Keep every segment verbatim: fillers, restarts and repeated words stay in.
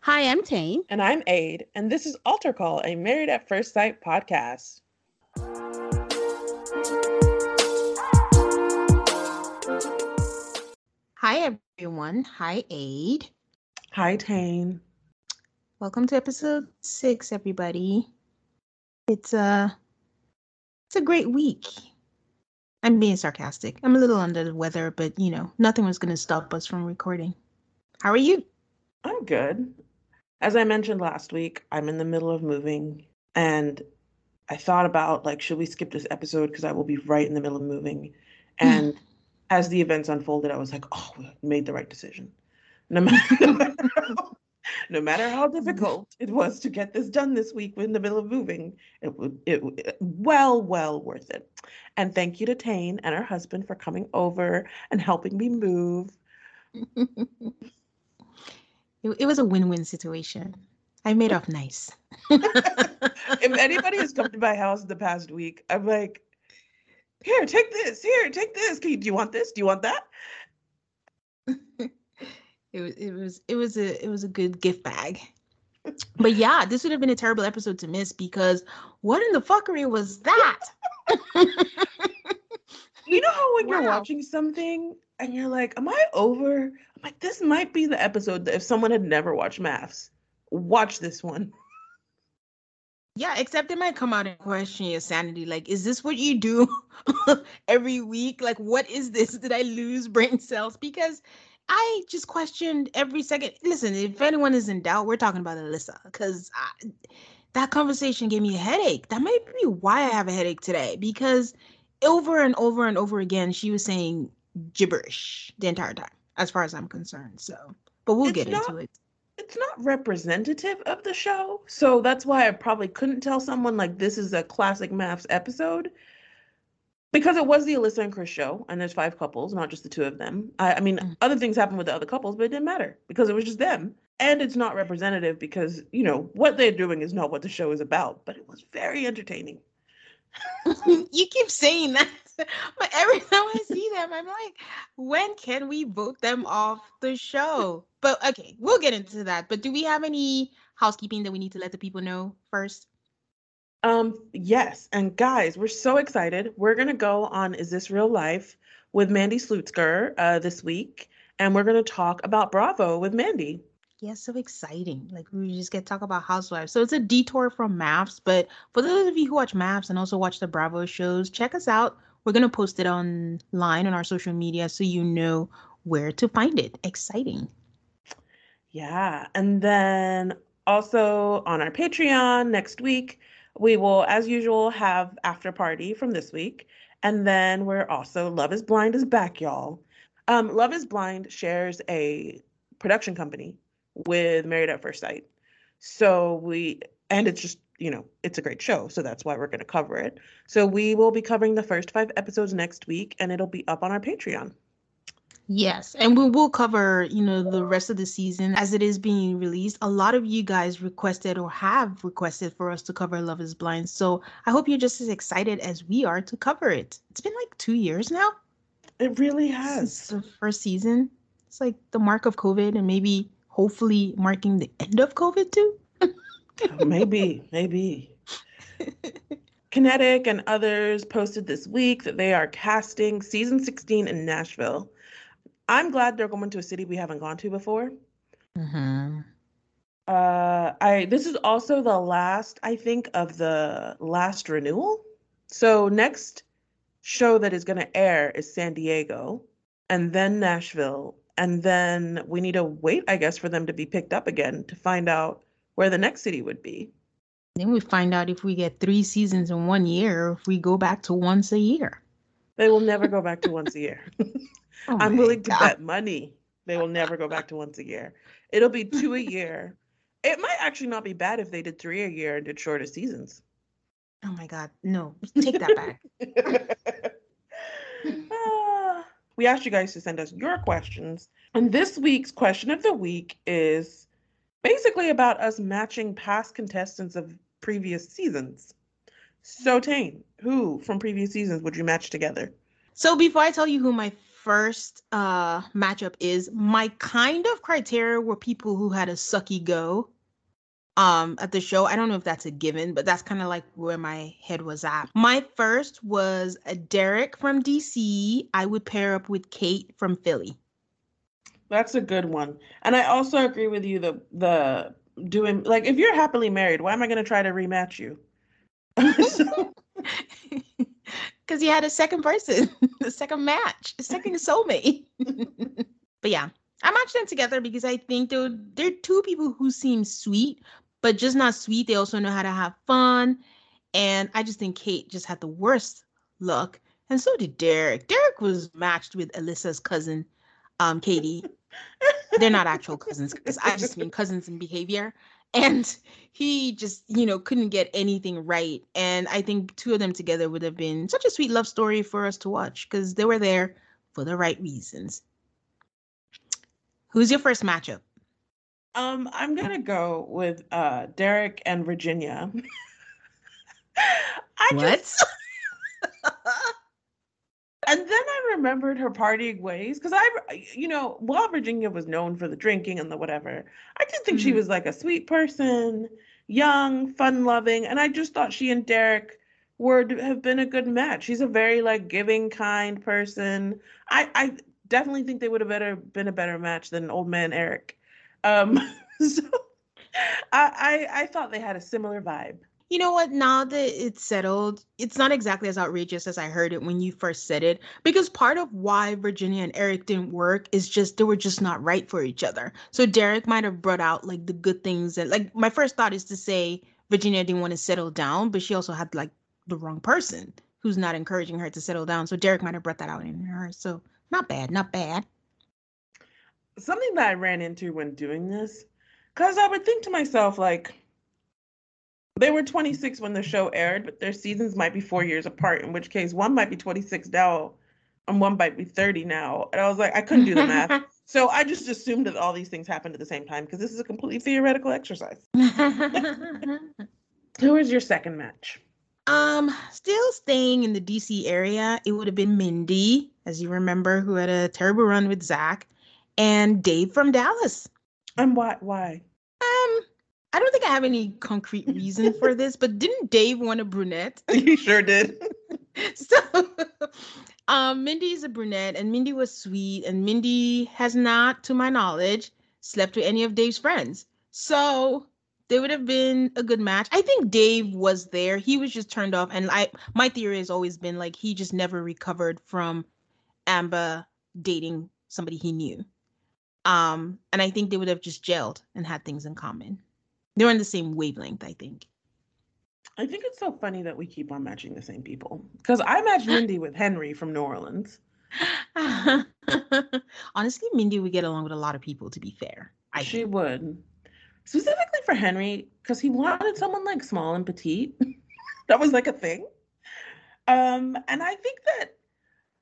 Hi, I'm Tane. And I'm Aid. And this is Alter Call, a Married at First Sight podcast. Hi, everyone. Hi, Aid. Hi, Tane. Welcome to episode six, everybody. It's a, it's a great week. I'm being sarcastic. I'm a little under the weather, but, you know, nothing was going to stop us from recording. How are you? I'm good. As I mentioned last week, I'm in the middle of moving, and I thought about, like, should we skip this episode because I will be right in the middle of moving. And mm. as the events unfolded, I was like, oh, we made the right decision. No matter, no, matter how, no matter how difficult it was to get this done this week in the middle of moving, it would it, it well, well worth it. And thank you to Tane and her husband for coming over and helping me move. It was a win-win situation. I made off nice. If anybody has come to my house in the past week, I'm like, here, take this. Here, take this. Can you, do you want this? Do you want that? It was. It was. It was a. It was a good gift bag. But yeah, this would have been a terrible episode to miss because what in the fuckery was that? You know how when wow. you're watching something and you're like, am I over? I'm like, this might be the episode that if someone had never watched Maths, watch this one. Yeah, except they might come out and question your sanity. Like, is this what you do every week? Like, what is this? Did I lose brain cells? Because I just questioned every second. Listen, if anyone is in doubt, we're talking about Alyssa because that conversation gave me a headache. That might be why I have a headache today because over and over and over again, she was saying gibberish the entire time, as far as I'm concerned. So, but we'll it's get not, into it. It's not representative of the show, so that's why I probably couldn't tell someone like this is a classic Maths episode because it was the Alyssa and Chris show, and there's five couples, not just the two of them. I, I mean, mm-hmm. other things happened with the other couples, but it didn't matter because it was just them. And it's not representative because you know what they're doing is not what the show is about. But it was very entertaining. You keep saying that, but every time I see them, I'm like, when can we vote them off the show? But okay, we'll get into that. But do we have any housekeeping that we need to let the people know first? Um, yes. And guys, we're so excited. We're going to go on Is This Real Life with Mandy Slutsker uh, this week. And we're going to talk about Bravo with Mandy. Yeah, so exciting. Like, we just get to talk about housewives. So it's a detour from Maths, but for those of you who watch Maths and also watch the Bravo shows, check us out. We're going to post it online on our social media so you know where to find it. Exciting. Yeah. And then also on our Patreon next week, we will, as usual, have after party from this week. And then we're also Love is Blind is back, y'all. Um, Love is Blind shares a production company with Married at First Sight. So we, and it's just, you know, it's a great show. So that's why we're going to cover it. So we will be covering the first five episodes next week and it'll be up on our Patreon. Yes, and we will cover, you know, the rest of the season as it is being released. A lot of you guys requested or have requested for us to cover Love is Blind. So I hope you're just as excited as we are to cover it. It's been like two years now. It really has. Since the first season. It's like the mark of COVID and maybe hopefully marking the end of COVID too. maybe, maybe. Kinetic and others posted this week that they are casting season sixteen in Nashville. I'm glad they're going to a city we haven't gone to before. Mm-hmm. Uh, I this is also the last, I think, of the last renewal. So next show that is going to air is San Diego, and then Nashville, and then we need to wait, I guess, for them to be picked up again to find out where the next city would be. Then we find out if we get three seasons in one year, or if we go back to once a year. They will never go back to once a year. Oh I'm willing God. to bet money they will never go back to once a year. It'll be two a year. It might actually not be bad if they did three a year and did shorter seasons. Oh my God, no. Take that back. uh, we asked you guys to send us your questions. And this week's question of the week is basically about us matching past contestants of previous seasons. So Tane, who from previous seasons would you match together? So before I tell you who my first uh, matchup is, my kind of criteria were people who had a sucky go um, at the show. I don't know if that's a given, but that's kind of like where my head was at. My first was Derek from D C. I would pair up with Kate from Philly. That's a good one. And I also agree with you that the doing, like, if you're happily married, why am I going to try to rematch you? Because he had a second person, a second match, a second soulmate. But yeah, I matched them together because I think they're, they're two people who seem sweet, but just not sweet. They also know how to have fun. And I just think Kate just had the worst luck. And so did Derek. Derek was matched with Alyssa's cousin, um, Katie. They're not actual cousins, because I just mean cousins in behavior. And he just, you know, couldn't get anything right. And I think two of them together would have been such a sweet love story for us to watch, because they were there for the right reasons. Who's your first matchup? Um, I'm going to go with uh, Derek and Virginia. I what? Just... And then I remembered her partying ways, because I, you know, while Virginia was known for the drinking and the whatever, I did think mm-hmm. she was like a sweet person, young, fun-loving, and I just thought she and Derek would have been a good match. She's a very, like, giving, kind person. I, I definitely think they would have better been a better match than old man Eric. Um, so I, I, I thought they had a similar vibe. You know what? Now that it's settled, it's not exactly as outrageous as I heard it when you first said it, because part of why Virginia and Eric didn't work is just they were just not right for each other. So Derek might have brought out like the good things. And like my first thought is to say Virginia didn't want to settle down, but she also had like the wrong person who's not encouraging her to settle down. So Derek might have brought that out in her. So not bad, not bad. Something that I ran into when doing this, because I would think to myself, like, they were twenty-six when the show aired, but their seasons might be four years apart, in which case one might be twenty-six now and one might be thirty now. And I was like, I couldn't do the math. So I just assumed that all these things happened at the same time, because this is a completely theoretical exercise. Who is your second match? Um, still staying in the D C area, it would have been Mindy, as you remember, who had a terrible run with Zach, and Dave from Dallas. And why? Why? Um... I don't think I have any concrete reason for this, but didn't Dave want a brunette? He sure did. So um, Mindy is a brunette, and Mindy was sweet, and Mindy has not, to my knowledge, slept with any of Dave's friends. So they would have been a good match. I think Dave was there. He was just turned off. And I, my theory has always been, like, he just never recovered from Amber dating somebody he knew. Um, and I think they would have just gelled and had things in common. They're on the same wavelength, I think. I think it's so funny that we keep on matching the same people. Because I matched Mindy with Henry from New Orleans. Honestly, Mindy would get along with a lot of people, to be fair. I she think. would. Specifically for Henry, because he wanted someone like small and petite. That was like a thing. Um, and I think that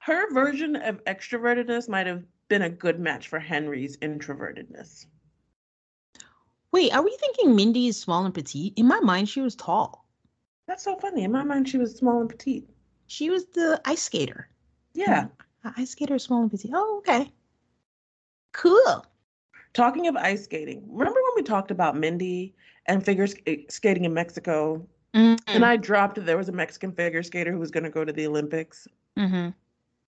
her version of extrovertedness might have been a good match for Henry's introvertedness. Wait, are we thinking Mindy is small and petite? In my mind, she was tall. That's so funny. In my mind, she was small and petite. She was the ice skater. Yeah. Hmm. Ice skater, small and petite. Oh, okay. Cool. Talking of ice skating, remember when we talked about Mindy and figure sk- skating in Mexico? Mm-hmm. And I dropped that there was a Mexican figure skater who was going to go to the Olympics. Mm-hmm.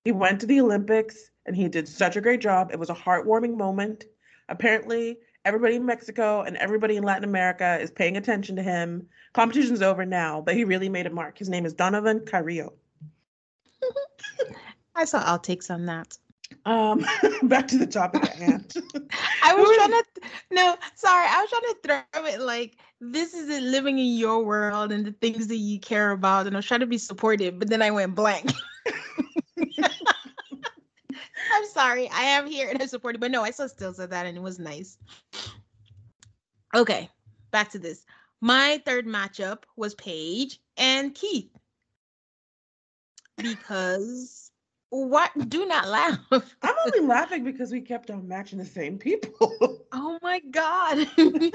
He went to the Olympics and he did such a great job. It was a heartwarming moment. Apparently, everybody in Mexico and everybody in Latin America is paying attention to him. Competition's over now, but he really made a mark. His name is Donovan Carrillo. I saw outtakes on that. Um, back to the topic at hand. I was trying to, th- no, sorry, I was trying to throw it like, this isn't living in your world and the things that you care about, and I was trying to be supportive, but then I went blank. I'm sorry, I am here and I'm supportive, but no, I still still said that and it was nice. Okay, back to this. My third matchup was Paige and Keith. Because... What? Do not laugh. I'm only laughing because we kept on matching the same people. Oh my God. Paige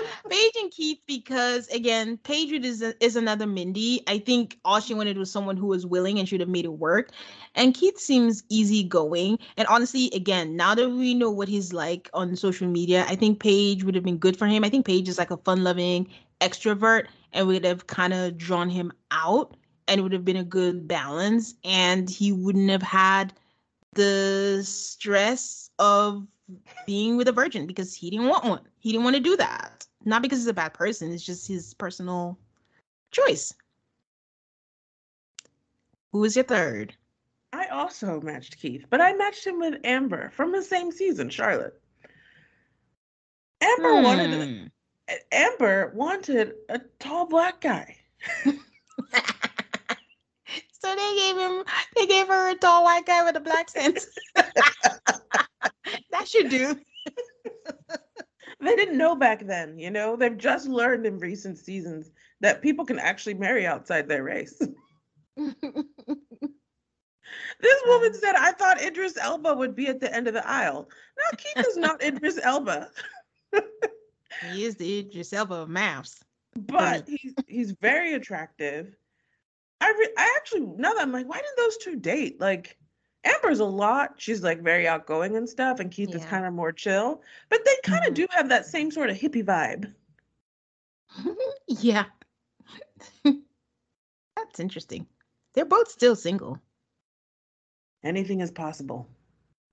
and Keith, because again, Paige is, a, is another Mindy. I think all she wanted was someone who was willing and she would have made it work. And Keith seems easygoing. And honestly, again, now that we know what he's like on social media, I think Paige would have been good for him. I think Paige is like a fun-loving extrovert and would have kind of drawn him out. And it would have been a good balance, and he wouldn't have had the stress of being with a virgin because he didn't want one. He didn't want to do that. Not because he's a bad person. It's just his personal choice. Who was your third? I also matched Keith, but I matched him with Amber from the same season, Charlotte. Amber hmm. wanted a, Amber wanted a tall black guy. So they gave him, they gave her a tall white guy with a black sense. That should do. They didn't know back then, you know? They've just learned in recent seasons that people can actually marry outside their race. This woman said, I thought Idris Elba would be at the end of the aisle. Now Keith is not Idris Elba. He is the Idris Elba of mouths. But he's, he's very attractive. I re- I actually, now that I'm like, why didn't those two date? Like, Amber's a lot. She's, like, very outgoing and stuff, and Keith yeah. is kind of more chill. But they kind of mm-hmm. do have that same sort of hippie vibe. Yeah. That's interesting. They're both still single. Anything is possible.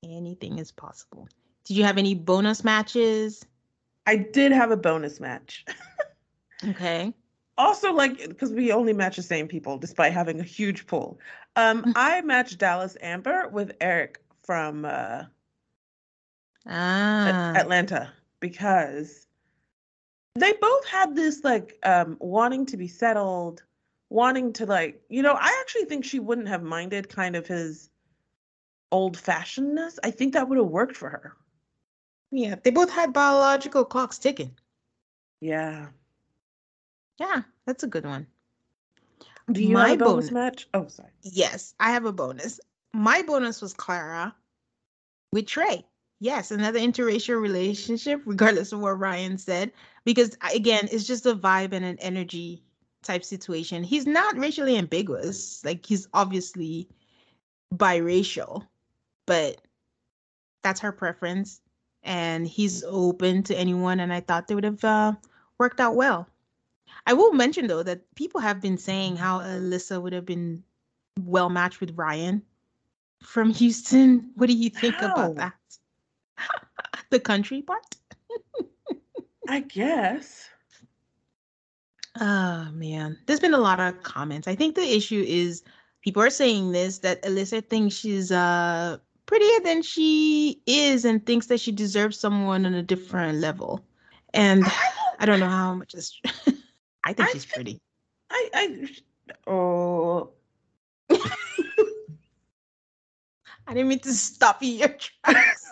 Anything is possible. Did you have any bonus matches? I did have a bonus match. Okay. Also, like, because we only match the same people, despite having a huge pool. Um, I matched Dallas Amber with Eric from uh, ah. a- Atlanta because they both had this, like, um, wanting to be settled, wanting to, like, you know, I actually think she wouldn't have minded kind of his old-fashionedness. I think that would have worked for her. Yeah, they both had biological clocks ticking. Yeah. Yeah, that's a good one. Do you My have a bonus, bonus match? Oh, sorry. Yes, I have a bonus. My bonus was Clara with Trey. Yes, another interracial relationship, regardless of what Ryan said. Because, again, it's just a vibe and an energy type situation. He's not racially ambiguous. Like, he's obviously biracial. But that's her preference. And he's open to anyone. And I thought they would have uh, worked out well. I will mention, though, that people have been saying how Alyssa would have been well matched with Ryan from Houston. What do you think how? about that? The country part? I guess. Oh, man. There's been a lot of comments. I think the issue is people are saying this, that Alyssa thinks she's uh, prettier than she is and thinks that she deserves someone on a different level. And I don't know how much is... I think I she's think, pretty. I, I, oh. I didn't mean to stop you in your tracks.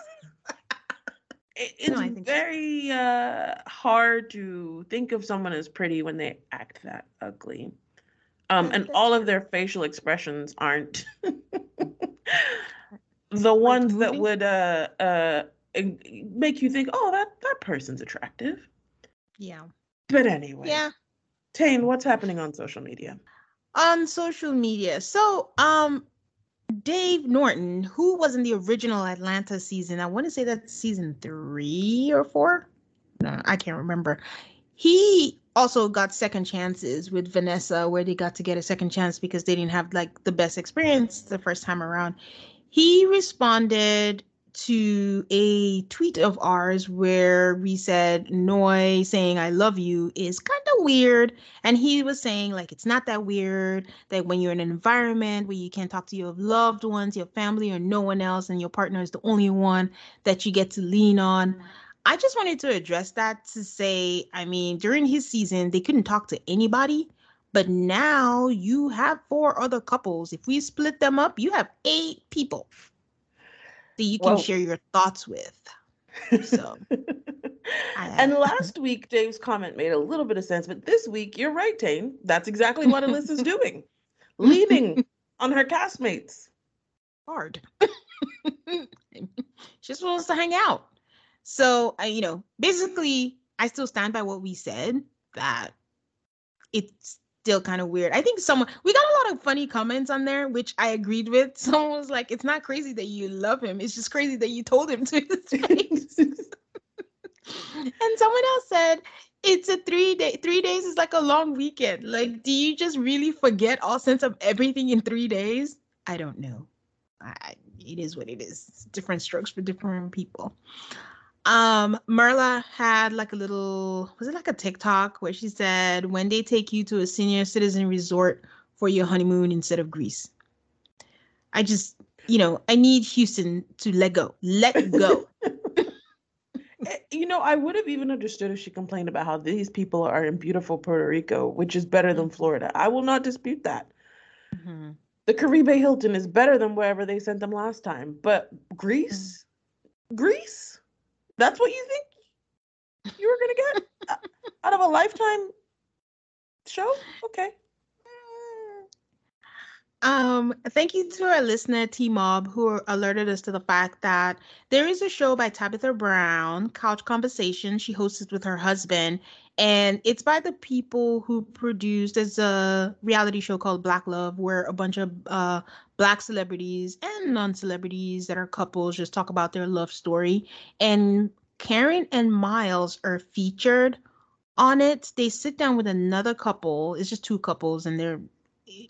it, it's no, I think very uh, hard to think of someone as pretty when they act that ugly. Um, and all of their facial expressions aren't the ones like, that would uh uh make you think, oh, that that person's attractive. Yeah. But anyway. Yeah. Tane, what's happening on social media? On social media, so um, Dave Norton, who was in the original Atlanta season, I want to say that's season three or four. No, I can't remember. He also got second chances with Vanessa, where they got to get a second chance because they didn't have like the best experience the first time around. He responded to a tweet of ours where we said Noi saying I love you is kind of weird, and he was saying like it's not that weird that when you're in an environment where you can't talk to your loved ones, your family, or no one else, and your partner is the only one that you get to lean on. I just wanted to address that to say, I mean, during his season they couldn't talk to anybody, but now you have four other couples. If we split them up, you have eight people that you can Whoa. share your thoughts with. So, I, and last week, Dave's comment made a little bit of sense, but this week, you're right, Tane. That's exactly what Alyssa's doing. Leaning on her castmates. Hard. She just wants to hang out. So, I, you know, basically, I still stand by what we said, that it's still kind of weird. I think someone, we got a lot of funny comments on there, which I agreed with. Someone was like, it's not crazy that you love him, it's just crazy that you told him to his face. And someone else said, it's a three day, three days is like a long weekend. Like, do you just really forget all sense of everything in three days? I don't know. I, it is what it is. It's different strokes for different people. Um, Merla had like a little, was it like a TikTok where she said, when they take you to a senior citizen resort for your honeymoon instead of Greece. I just, you know, I need Houston to let go, let go. You know, I would have even understood if she complained about how these people are in beautiful Puerto Rico, which is better than Florida. I will not dispute that. Mm-hmm. The Caribe Hilton is better than wherever they sent them last time, but Greece, mm-hmm. Greece. That's what you think you were going to get out of a Lifetime show? Okay. Um, thank you to our listener, T-Mob, who alerted us to the fact that there is a show by Tabitha Brown, Couch Conversation. She hosts it with her husband. And it's by the people who produced, there's a reality show called Black Love, where a bunch of uh, Black celebrities and non-celebrities that are couples just talk about their love story. And Karen and Miles are featured on it. They sit down with another couple. It's just two couples, and they're,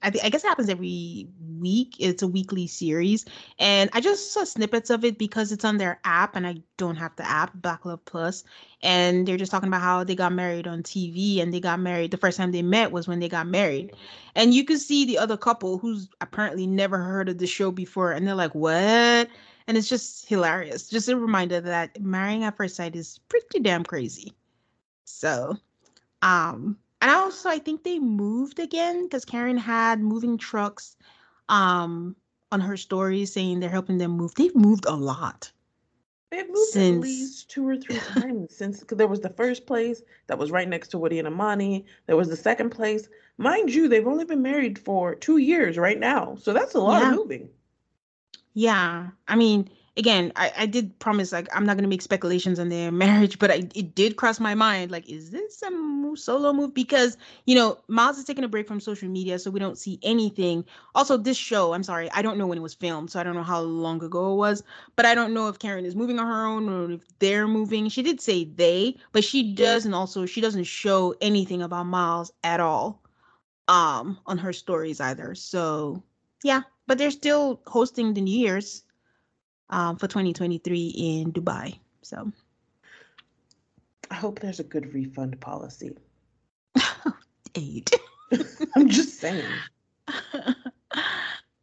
I, th- I guess it happens every week. It's a weekly series. And I just saw snippets of it because it's on their app and I don't have the app, Black Love Plus. And they're just talking about how they got married on T V, and they got married. The first time they met was when they got married. And you could see the other couple who's apparently never heard of the show before. And they're like, what? And it's just hilarious. Just a reminder that marrying at first sight is pretty damn crazy. So, um... and also, I think they moved again because Karen had moving trucks um, on her story saying they're helping them move. They've moved a lot. They've moved since... at least two or three times since, because there was the first place that was right next to Woody and Imani. There was the second place. Mind you, they've only been married for two years right now. So that's a lot yeah. of moving. Yeah. I mean, again, I, I did promise, like, I'm not going to make speculations on their marriage, but I, it did cross my mind, like, is this a move, solo move? Because, you know, Miles is taking a break from social media, so we don't see anything. Also, this show, I'm sorry, I don't know when it was filmed, so I don't know how long ago it was, but I don't know if Karen is moving on her own or if they're moving. She did say they, but she doesn't also, she doesn't show anything about Miles at all um, on her stories either. So, yeah, but they're still hosting the New Year's. Um, for twenty twenty-three in Dubai. So I hope there's a good refund policy. Aid. I'm just saying.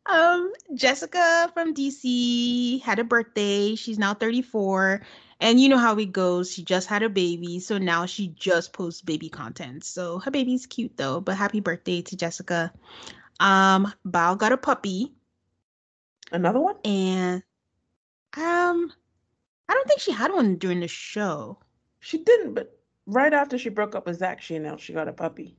Um, Jessica from D C had a birthday. She's now thirty-four. And you know how it goes. She just had a baby. So now she just posts baby content. So her baby's cute though. But happy birthday to Jessica. Um, Bao got a puppy. Another one? And Um, I don't think she had one during the show. She didn't, but right after she broke up with Zach, she announced she got a puppy.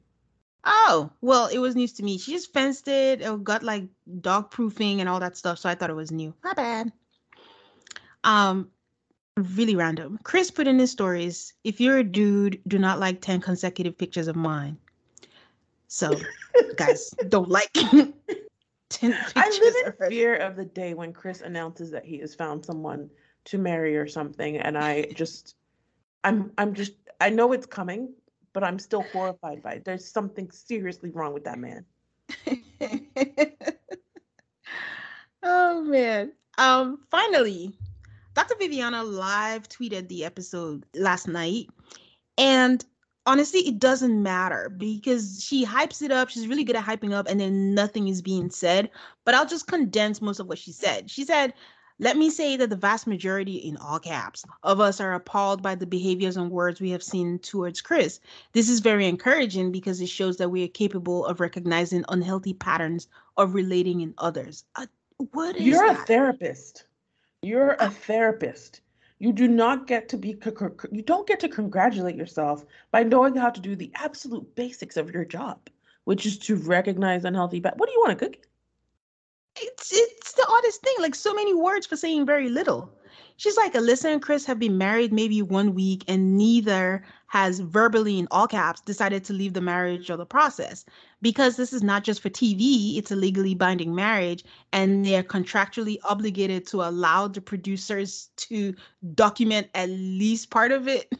Oh, well, it was news to me. She just fenced it. It got like dog proofing and all that stuff, so I thought it was new. My bad. Um, really random. Chris put in his stories, if you're a dude, do not like ten consecutive pictures of mine. So, guys, don't like ten pictures. I live in fear of the day when Chris announces that he has found someone to marry or something, and I just, I'm, I'm just, I know it's coming, but I'm still horrified by it. There's something seriously wrong with that man. Oh, man. Um, finally, Doctor Viviana live tweeted the episode last night. And honestly, it doesn't matter because she hypes it up. She's really good at hyping up and then nothing is being said. But I'll just condense most of what she said. She said, let me say that the vast majority, in all caps, of us are appalled by the behaviors and words we have seen towards Chris. This is very encouraging because it shows that we are capable of recognizing unhealthy patterns of relating in others. Uh, what is You're that? a therapist. You're a therapist. You do not get to be, you don't get to congratulate yourself by knowing how to do the absolute basics of your job, which is to recognize unhealthy, but what do you want to cook? It's it's the oddest thing, like so many words for saying very little. She's like, Alyssa and Chris have been married maybe one week and neither has verbally, in all caps, decided to leave the marriage or the process. Because this is not just for T V, it's a legally binding marriage and they're contractually obligated to allow the producers to document at least part of it.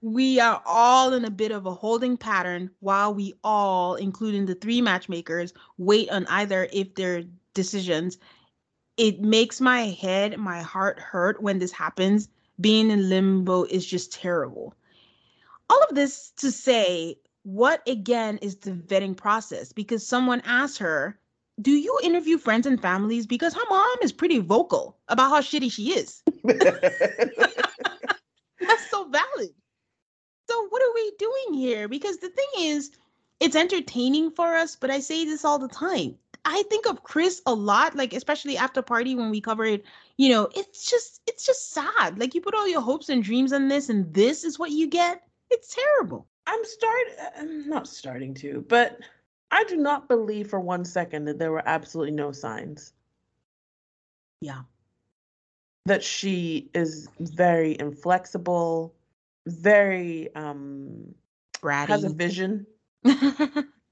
We are all in a bit of a holding pattern while we all, including the three matchmakers, wait on either if their decisions. It makes my head, my heart hurt when this happens. Being in limbo is just terrible. All of this to say, what again is the vetting process? Because someone asked her, do you interview friends and families? Because her mom is pretty vocal about how shitty she is. That's so valid. So what are we doing here? Because the thing is, it's entertaining for us, but I say this all the time. I think of Chris a lot, like especially after party when we cover it, you know, it's just it's just sad. Like you put all your hopes and dreams on this and this is what you get. It's terrible. I'm start I'm not starting to, but I do not believe for one second that there were absolutely no signs. Yeah. That she is very inflexible, very um bratty. Has a vision.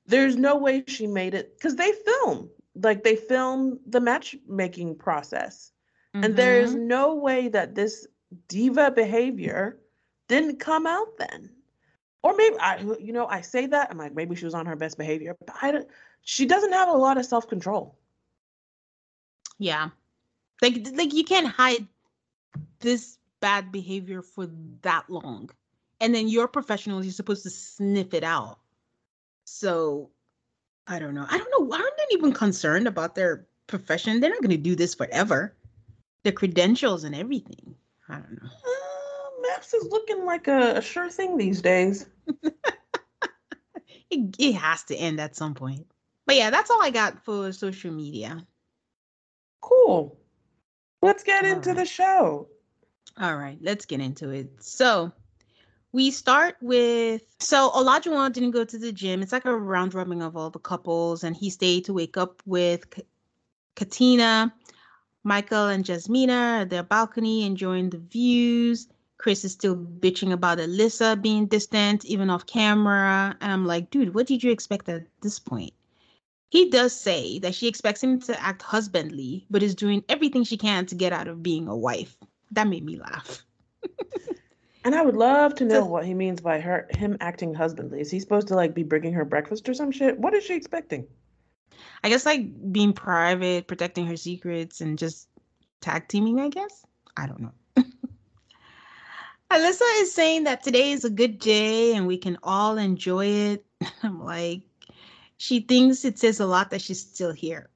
There's no way she made it because they film like they film the matchmaking process. Mm-hmm. And there is no way that this diva behavior didn't come out then. Or maybe, I, you know, I say that I'm like, maybe she was on her best behavior. But I don't, she doesn't have a lot of self-control. Yeah. Like, like you can't hide this bad behavior for that long. And then you're professional. You're supposed to sniff it out. So, I don't know. I don't know. Aren't they even concerned about their profession? They're not going to do this forever. The credentials and everything. I don't know. Uh, Maps is looking like a, a sure thing these days. it, it has to end at some point. But yeah, that's all I got for social media. Cool. Let's get all into right. the show. All right. Let's get into it. So, we start with, so Olajuwon didn't go to the gym. It's like a round robin of all the couples. And he stayed to wake up with K- Katina, Michael, and Jasmina at their balcony, enjoying the views. Chris is still bitching about Alyssa being distant, even off camera. And I'm like, dude, what did you expect at this point? He does say that she expects him to act husbandly, but is doing everything she can to get out of being a wife. That made me laugh. And I would love to know what he means by her him acting husbandly. Is he supposed to like be bringing her breakfast or some shit? What is she expecting? I guess like being private, protecting her secrets, and just tag teaming, I guess. I don't know. Alyssa is saying that today is a good day and we can all enjoy it. I'm like, she thinks it says a lot that she's still here.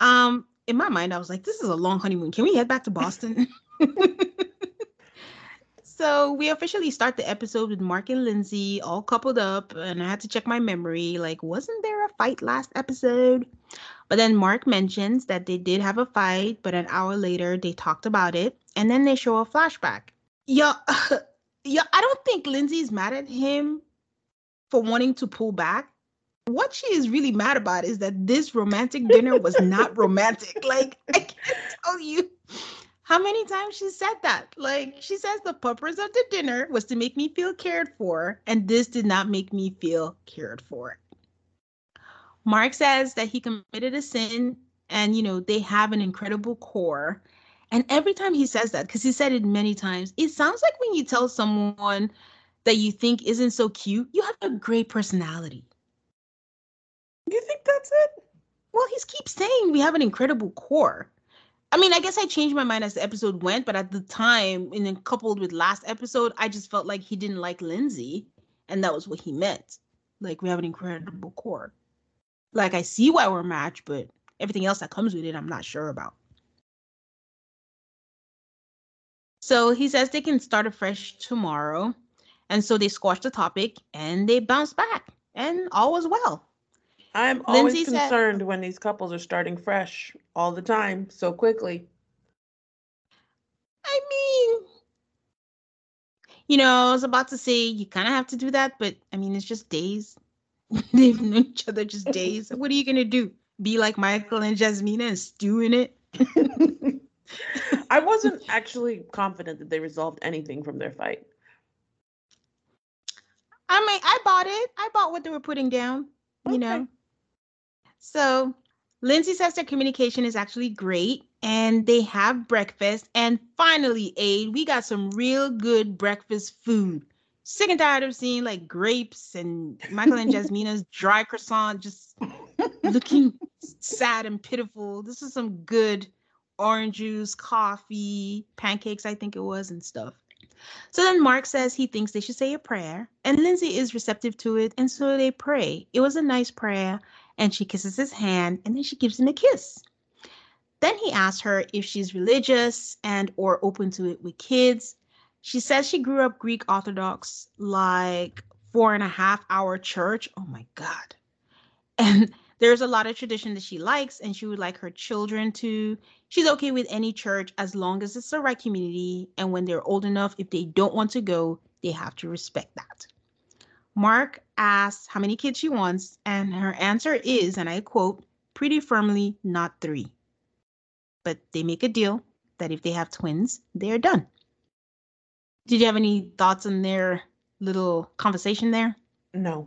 Um, in my mind, I was like, this is a long honeymoon. Can we head back to Boston? So we officially start the episode with Mark and Lindsay all coupled up, and I had to check my memory, like, wasn't there a fight last episode? But then Mark mentions that they did have a fight, but an hour later they talked about it, and then they show a flashback. Yeah, yeah, I don't think Lindsay's mad at him for wanting to pull back. What she is really mad about is that this romantic dinner was not romantic. Like, I can't tell you how many times she said that. Like, she says the purpose of the dinner was to make me feel cared for, and this did not make me feel cared for. Mark says that he committed a sin, and, you know, they have an incredible core. And every time he says that, because he said it many times, it sounds like when you tell someone that you think isn't so cute, you have a great personality. You think that's it? Well, he keeps saying we have an incredible core. I mean, I guess I changed my mind as the episode went, but at the time, and then coupled with last episode, I just felt like he didn't like Lindsay, and that was what he meant. Like, we have an incredible core. Like, I see why we're matched, but everything else that comes with it, I'm not sure about. So he says they can start afresh tomorrow. And so they squashed the topic and they bounced back, and all was well. I'm always Lindsay concerned said, when these couples are starting fresh all the time, so quickly. I mean, you know, I was about to say you kind of have to do that, but I mean, it's just days. They've known each other just days. What are you going to do? Be like Michael and Jasmina and stew in it? I wasn't actually confident that they resolved anything from their fight. I mean, I bought it. I bought what they were putting down, you okay. know. So Lindsay says their communication is actually great, and they have breakfast. And finally, Aid, we got some real good breakfast food. Sick and tired of seeing like grapes and Michael and Jasmina's dry croissant just looking sad and pitiful. This is some good orange juice, coffee, pancakes, I think it was, and stuff. So then Mark says he thinks they should say a prayer, and Lindsay is receptive to it, and so they pray. It was a nice prayer, and she kisses his hand, and then she gives him a kiss. Then he asks her if she's religious and or open to it with kids. She says she grew up Greek Orthodox, like four and a half hour church. Oh my God. And there's a lot of tradition that she likes, and she would like her children to. She's okay with any church as long as it's the right community. And when they're old enough, if they don't want to go, they have to respect that. Mark asks how many kids she wants, and her answer is, and I quote, pretty firmly, not three. But they make a deal that if they have twins, they're done. Did you have any thoughts on their little conversation there? No.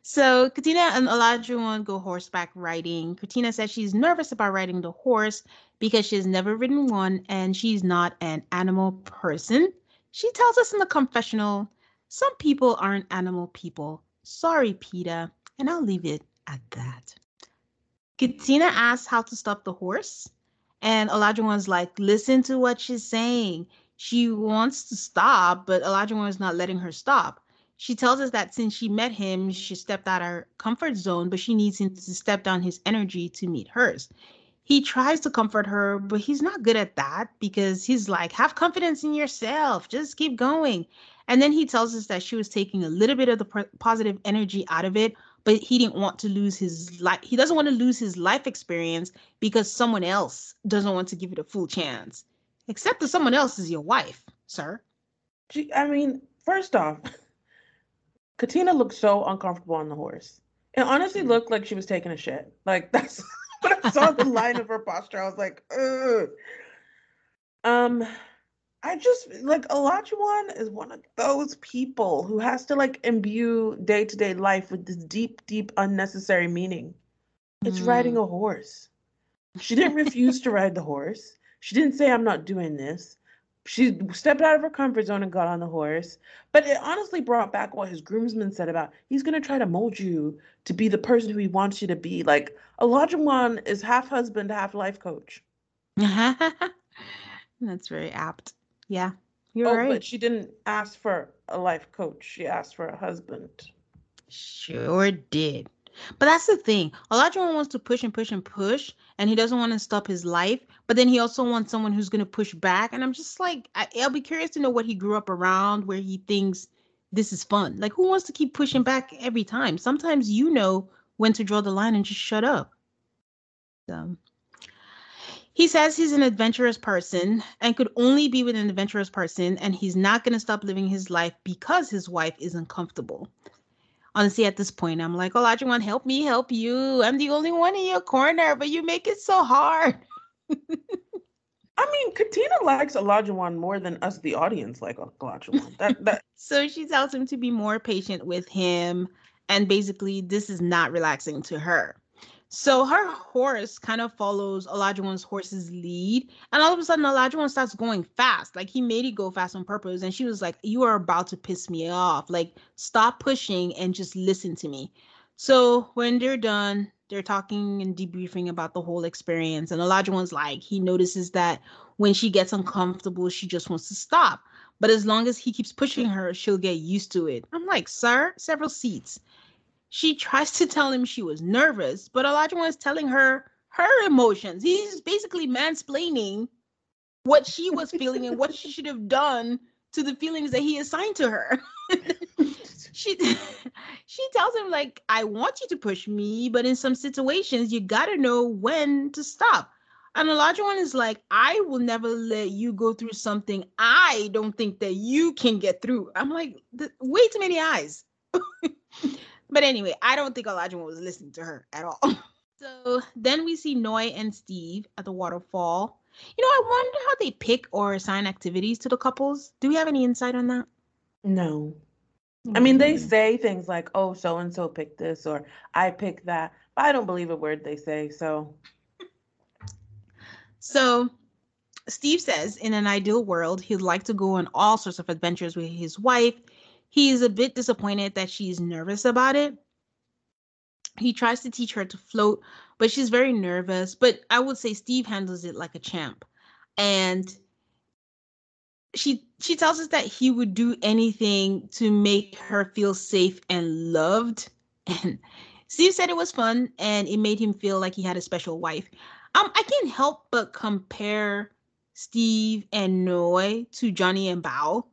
So Katina and Olajuwon go horseback riding. Katina says she's nervous about riding the horse because she's never ridden one and she's not an animal person. She tells us in the confessional, some people aren't animal people. Sorry, PETA. And I'll leave it at that. Katina asks how to stop the horse. And Olajuwon's like, listen to what she's saying. She wants to stop, but Olajuwon is not letting her stop. She tells us that since she met him, she stepped out of her comfort zone, but she needs him to step down his energy to meet hers. He tries to comfort her, but he's not good at that because he's like, have confidence in yourself. Just keep going. And then he tells us that she was taking a little bit of the pr- positive energy out of it, but he didn't want to lose his life. He doesn't want to lose his life experience because someone else doesn't want to give it a full chance, except that someone else is your wife, sir. She, I mean, first off, Katina looked so uncomfortable on the horse. It honestly looked like she was taking a shit. Like, that's when I saw the line of her posture, I was like, ugh. Um, I just, like, Olajuwon is one of those people who has to, like, imbue day-to-day life with this deep, deep, unnecessary meaning. It's mm. riding a horse. She didn't refuse to ride the horse. She didn't say, I'm not doing this. She stepped out of her comfort zone and got on the horse. But it honestly brought back what his groomsman said about he's going to try to mold you to be the person who he wants you to be. Like, Olajuwon is half husband, half life coach. That's very apt. Yeah, you're oh, right. But she didn't ask for a life coach. She asked for a husband. Sure did. But that's the thing. Olajuwon wants to push and push and push, and he doesn't want to stop his life. But then he also wants someone who's going to push back. And I'm just like, I, I'll be curious to know what he grew up around, where he thinks this is fun. Like, who wants to keep pushing back every time? Sometimes you know when to draw the line and just shut up. So he says he's an adventurous person and could only be with an adventurous person, and he's not going to stop living his life because his wife is uncomfortable. honestly, at this point, I'm like, Olajuwon, help me help you. I'm the only one in your corner, but you make it so hard. I mean, Katina likes Olajuwon more than us, the audience, like Olajuwon. That, that. So she tells him to be more patient with him. And basically, this is not relaxing to her. So her horse kind of follows Olajuwon's horse's lead. And all of a sudden, Olajuwon starts going fast. Like, he made it go fast on purpose. And she was like, you are about to piss me off. Like, stop pushing and just listen to me. So when they're done, they're talking and debriefing about the whole experience. And Olajuwon's like, he notices that when she gets uncomfortable, she just wants to stop. But as long as he keeps pushing her, she'll get used to it. I'm like, sir, several seats. She tries to tell him she was nervous, but Olajuwon is telling her her emotions. He's basically mansplaining what she was feeling and what she should have done to the feelings that he assigned to her. she she tells him, like, I want you to push me, but in some situations, you got to know when to stop. And Olajuwon is like, I will never let you go through something I don't think that you can get through. I'm like, way too many eyes. But anyway, I don't think Olajuwon was listening to her at all. So then we see Noi and Steve at the waterfall. You know, I wonder how they pick or assign activities to the couples. Do we have any insight on that? No. Mm-hmm. I mean, they say things like, oh, so-and-so picked this, or I picked that. But I don't believe a word they say, so. So Steve says in an ideal world, he'd like to go on all sorts of adventures with his wife. He is a bit disappointed that she's nervous about it. He tries to teach her to float, but she's very nervous. But I would say Steve handles it like a champ. And she she tells us that he would do anything to make her feel safe and loved. And Steve said it was fun and it made him feel like he had a special wife. Um, I can't help but compare Steve and Noi to Johnny and Bao.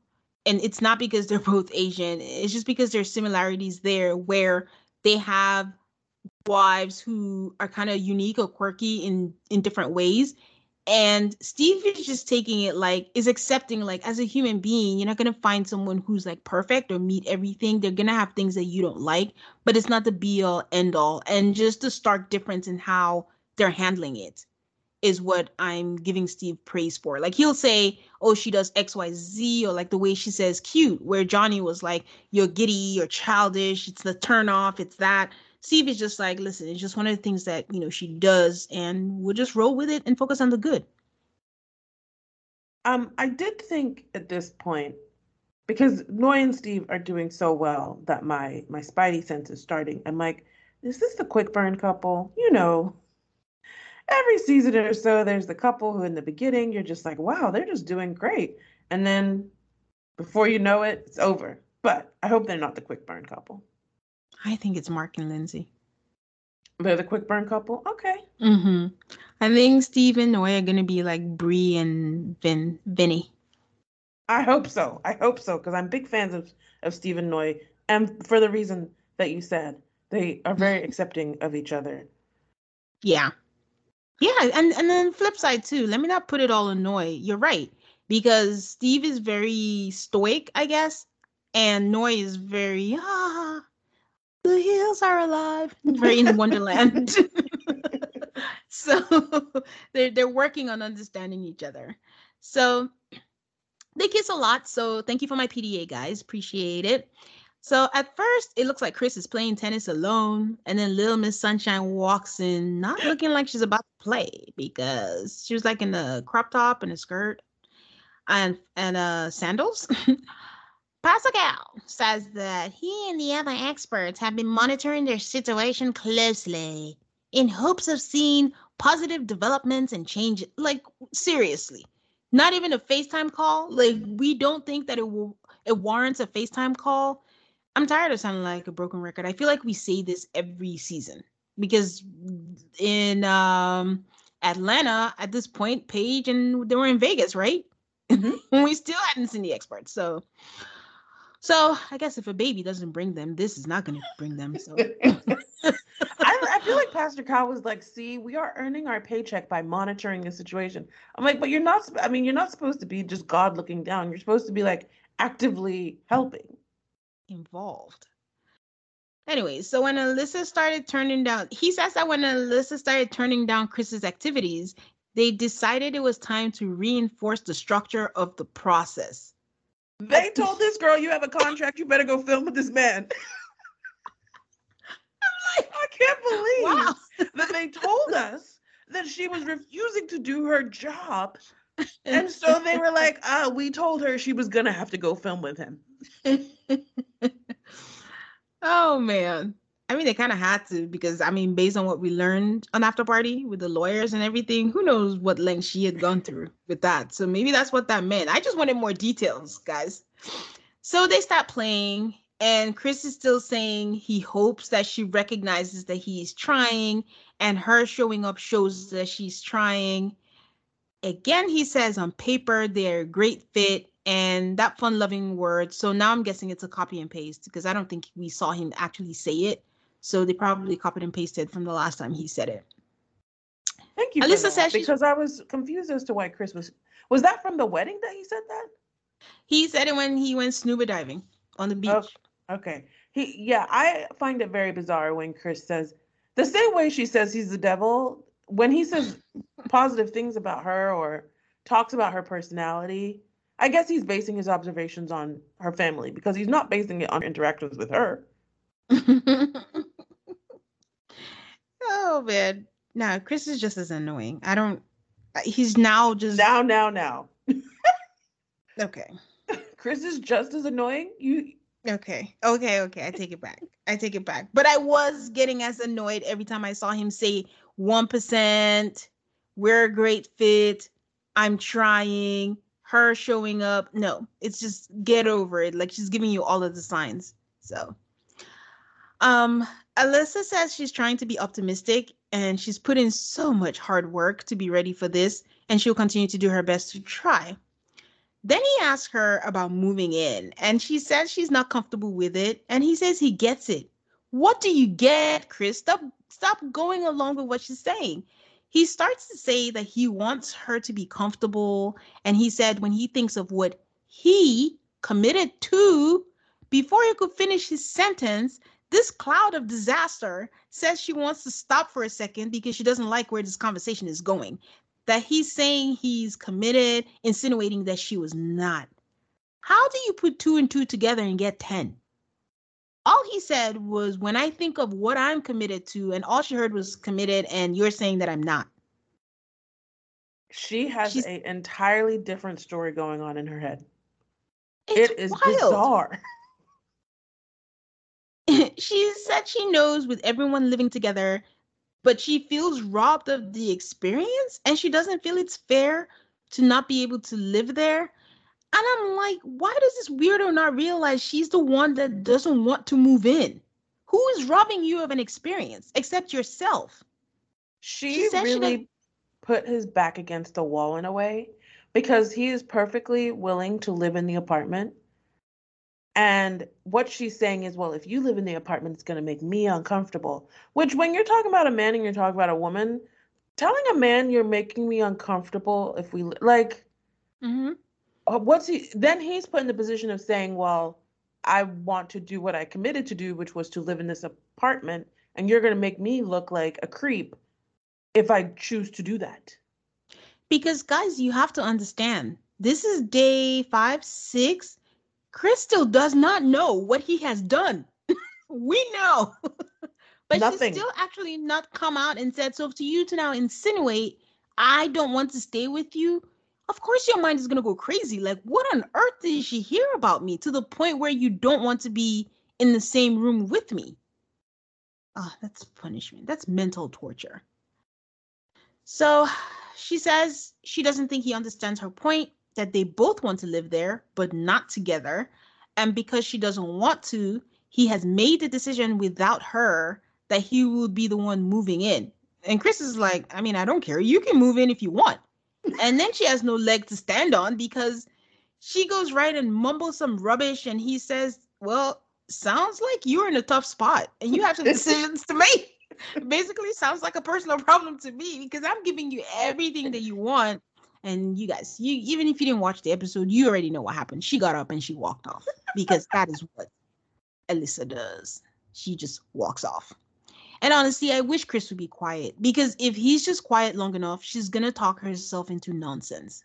And it's not because they're both Asian. It's just because there's similarities there where they have wives who are kind of unique or quirky in, in different ways. And Steve is just taking it like, is accepting like as a human being, you're not going to find someone who's like perfect or meet everything. They're going to have things that you don't like, but it's not the be all end all. And just the stark difference in how they're handling it is what I'm giving Steve praise for. Like, he'll say, oh, she does X, Y, Z, or like the way she says cute, where Johnny was like, you're giddy, you're childish, it's the turn off, it's that. Steve is just like, listen, it's just one of the things that, you know, she does, and we'll just roll with it and focus on the good. Um, I did think at this point, because Noi and Steve are doing so well that my, my spidey sense is starting. I'm like, is this the quick burn couple? You know, every season or so, there's the couple who in the beginning, you're just like, wow, they're just doing great. And then before you know it, it's over. But I hope they're not the quick burn couple. I think it's Mark and Lindsay. They're the quick burn couple? Okay. Mm-hmm. I think Steve and Noi are going to be like Bree and Vin, Vinny. I hope so. I hope so, because I'm big fans of, of Steve and Noi. And for the reason that you said, they are very accepting of each other. Yeah. Yeah, and, and then flip side too, let me not put it all on Noi. You're right, because Steve is very stoic, I guess, and Noi is very, ah, the hills are alive, very in Wonderland. So they're, they're working on understanding each other. So they kiss a lot, so thank you for my P D A, guys. Appreciate it. So at first, it looks like Chris is playing tennis alone, and then Little Miss Sunshine walks in, not looking like she's about to play, because she was like in a crop top and a skirt and and uh, sandals. Pascal says that he and the other experts have been monitoring their situation closely in hopes of seeing positive developments and changes. Like, seriously, not even a FaceTime call. Like, we don't think that it will it warrants a FaceTime call. I'm tired of sounding like a broken record. I feel like we say this every season because in um, Atlanta, at this point, Paige and they were in Vegas, right? Mm-hmm. We still hadn't seen the experts. So, so I guess if a baby doesn't bring them, this is not going to bring them. So I, I feel like Pastor Kyle was like, see, we are earning our paycheck by monitoring the situation. I'm like, but you're not, I mean, you're not supposed to be just God looking down. You're supposed to be like actively helping. Involved. Anyways, so when Alyssa started turning down, he says that when Alyssa started turning down Chris's activities, they decided it was time to reinforce the structure of the process. They told this girl, you have a contract, you better go film with this man. I'm like, I can't believe wow. that they told us that she was refusing to do her job. And so they were like, ah, we told her she was going to have to go film with him. Oh, man. I mean, they kind of had to because, I mean, based on what we learned on After Party with the lawyers and everything, who knows what length she had gone through with that. So maybe that's what that meant. I just wanted more details, guys. So they start playing and Chris is still saying he hopes that she recognizes that he's trying and her showing up shows that she's trying. Again, he says on paper, they're a great fit. And that fun-loving word, so now I'm guessing it's a copy and paste because I don't think we saw him actually say it. So they probably copied and pasted from the last time he said it. Thank you, Alyssa says because she, I was confused as to why Chris was... Was that from the wedding that he said that? He said it when he went scuba diving on the beach. Okay. okay. He, yeah, I find it very bizarre when Chris says... The same way she says he's the devil, when he says positive things about her or talks about her personality... I guess he's basing his observations on her family because he's not basing it on interactions with her. Oh, man. No, Chris is just as annoying. I don't... He's now just... Now, now, now. Okay. Chris is just as annoying? You... Okay. Okay, okay. I take it back. I take it back. But I was getting as annoyed every time I saw him say one percent, we're a great fit, I'm trying... Her showing up, no, it's just get over it. Like she's giving you all of the signs. So, um, Alyssa says she's trying to be optimistic and she's put in so much hard work to be ready for this, and she'll continue to do her best to try. Then he asks her about moving in, and she says she's not comfortable with it, and he says he gets it. What do you get, Chris? Stop, stop going along with what she's saying. He starts to say that he wants her to be comfortable. And he said when he thinks of what he committed to, before he could finish his sentence, this cloud of disaster says she wants to stop for a second because she doesn't like where this conversation is going. That he's saying he's committed, insinuating that she was not. How do you put two and two together and get ten? All he said was, when I think of what I'm committed to, and all she heard was committed, and you're saying that I'm not. She has an entirely different story going on in her head. It's it is wild. Bizarre. She said she knows with everyone living together, but she feels robbed of the experience, and she doesn't feel it's fair to not be able to live there. And I'm like, why does this weirdo not realize she's the one that doesn't want to move in? Who is robbing you of an experience except yourself? She, she really she put his back against the wall in a way because he is perfectly willing to live in the apartment. And what she's saying is, well, if you live in the apartment, it's going to make me uncomfortable. Which when you're talking about a man and you're talking about a woman, telling a man you're making me uncomfortable if we like... Mm-hmm. What's he then he's put in the position of saying, well, I want to do what I committed to do, which was to live in this apartment, and you're going to make me look like a creep if I choose to do that. Because, guys, you have to understand, this is day five, six. Chris still does not know what he has done. We know. But Nothing. She's still actually not come out and said, so to you to now insinuate, I don't want to stay with you. Of course your mind is going to go crazy. Like, what on earth did she hear about me to the point where you don't want to be in the same room with me? Oh, that's punishment. That's mental torture. So she says she doesn't think he understands her point that they both want to live there, but not together. And because she doesn't want to, he has made the decision without her that he would be the one moving in. And Chris is like, I mean, I don't care. You can move in if you want. And then she has no leg to stand on because she goes right and mumbles some rubbish. And he says, well, sounds like you're in a tough spot and you have some decisions to make. Basically sounds like a personal problem to me because I'm giving you everything that you want. And you guys, you even if you didn't watch the episode, you already know what happened. She got up and she walked off because that is what Alyssa does. she just walks off. And honestly, I wish Chris would be quiet, because if he's just quiet long enough, she's going to talk herself into nonsense.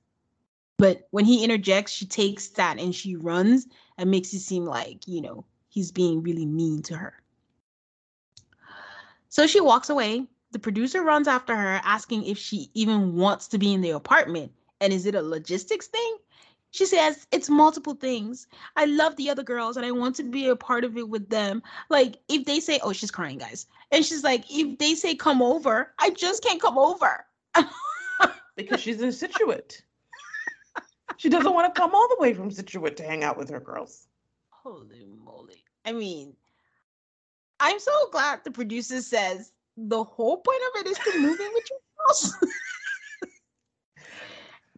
But when he interjects, she takes that and she runs and makes it seem like, you know, he's being really mean to her. So she walks away. The producer runs after her, asking if she even wants to be in the apartment. And is it a logistics thing? She says, it's multiple things. I love the other girls and I want to be a part of it with them. Like, if they say, oh, she's crying, guys. And she's like, if they say come over, I just can't come over. Because she's in Scituate. She doesn't want to come all the way from Scituate to hang out with her girls. Holy moly. I mean, I'm so glad the producer says the whole point of it is to move in with your girls.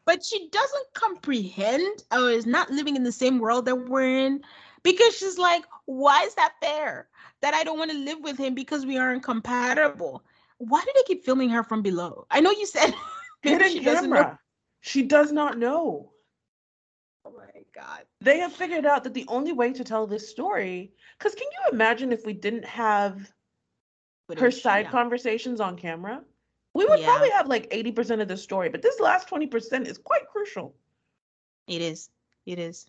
But she doesn't comprehend or is not living in the same world that we're in, because she's like, why is that fair? That I don't want to live with him because we aren't compatible. Why do they keep filming her from below? I know you said maybe she doesn't know. She does not know. Oh my God. They have figured out that the only way to tell this story, because can you imagine if we didn't have her side conversations on camera? We would yeah. probably have like eighty percent of the story, but this last twenty percent is quite crucial. It is. It is.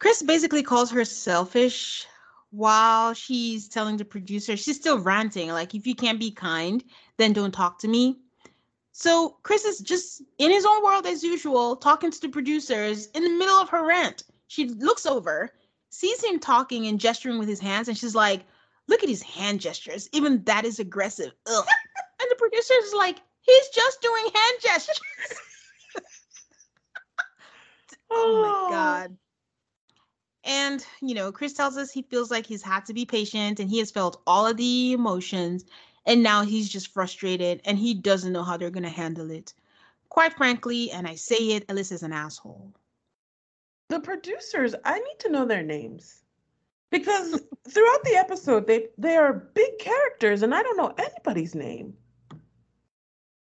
Chris basically calls her selfish while she's telling the producer, she's still ranting, like, if you can't be kind, then don't talk to me. So Chris is just in his own world as usual, talking to the producers in the middle of her rant. She looks over, sees him talking and gesturing with his hands, and she's like, look at his hand gestures. Even that is aggressive. Ugh. And the producer is like, he's just doing hand gestures. Oh, my God. And, you know, Chris tells us he feels like he's had to be patient and he has felt all of the emotions. And now he's just frustrated and he doesn't know how they're going to handle it. Quite frankly, and I say it, Alyssa's an asshole. The producers, I need to know their names. Because throughout the episode, they, they are big characters and I don't know anybody's name.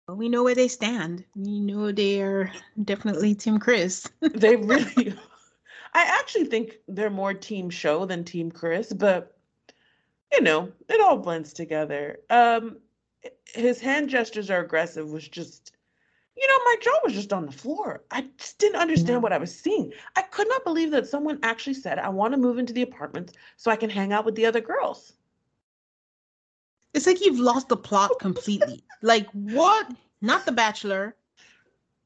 Well, we know where they stand. We know they're definitely Team Chris. They really... I actually think they're more Team Show than Team Chris, but, you know, it all blends together. Um, his hand gestures are aggressive was just... You know, my jaw was just on the floor. I just didn't understand what I was seeing. I could not believe that someone actually said, I want to move into the apartments so I can hang out with the other girls. It's like you've lost the plot completely. Like, what? Not The Bachelor.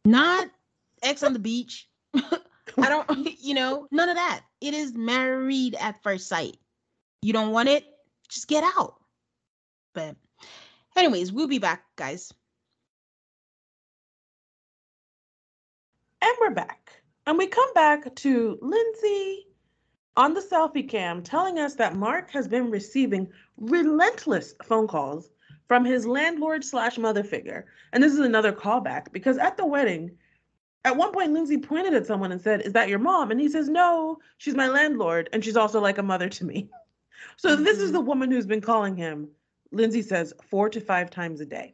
Not X on the Beach. I don't, you know, none of that. It is Married at First Sight. You don't want it? Just get out. But anyways, we'll be back, guys. And we're back. And we come back to Lindsay on the selfie cam telling us that Mark has been receiving relentless phone calls from his landlord slash mother figure. And this is another callback because at the wedding, at one point, Lindsay pointed at someone and said, is that your mom? And he says, no, she's my landlord. And she's also like a mother to me. So mm-hmm. This is the woman who's been calling him, Lindsay says, four to five times a day.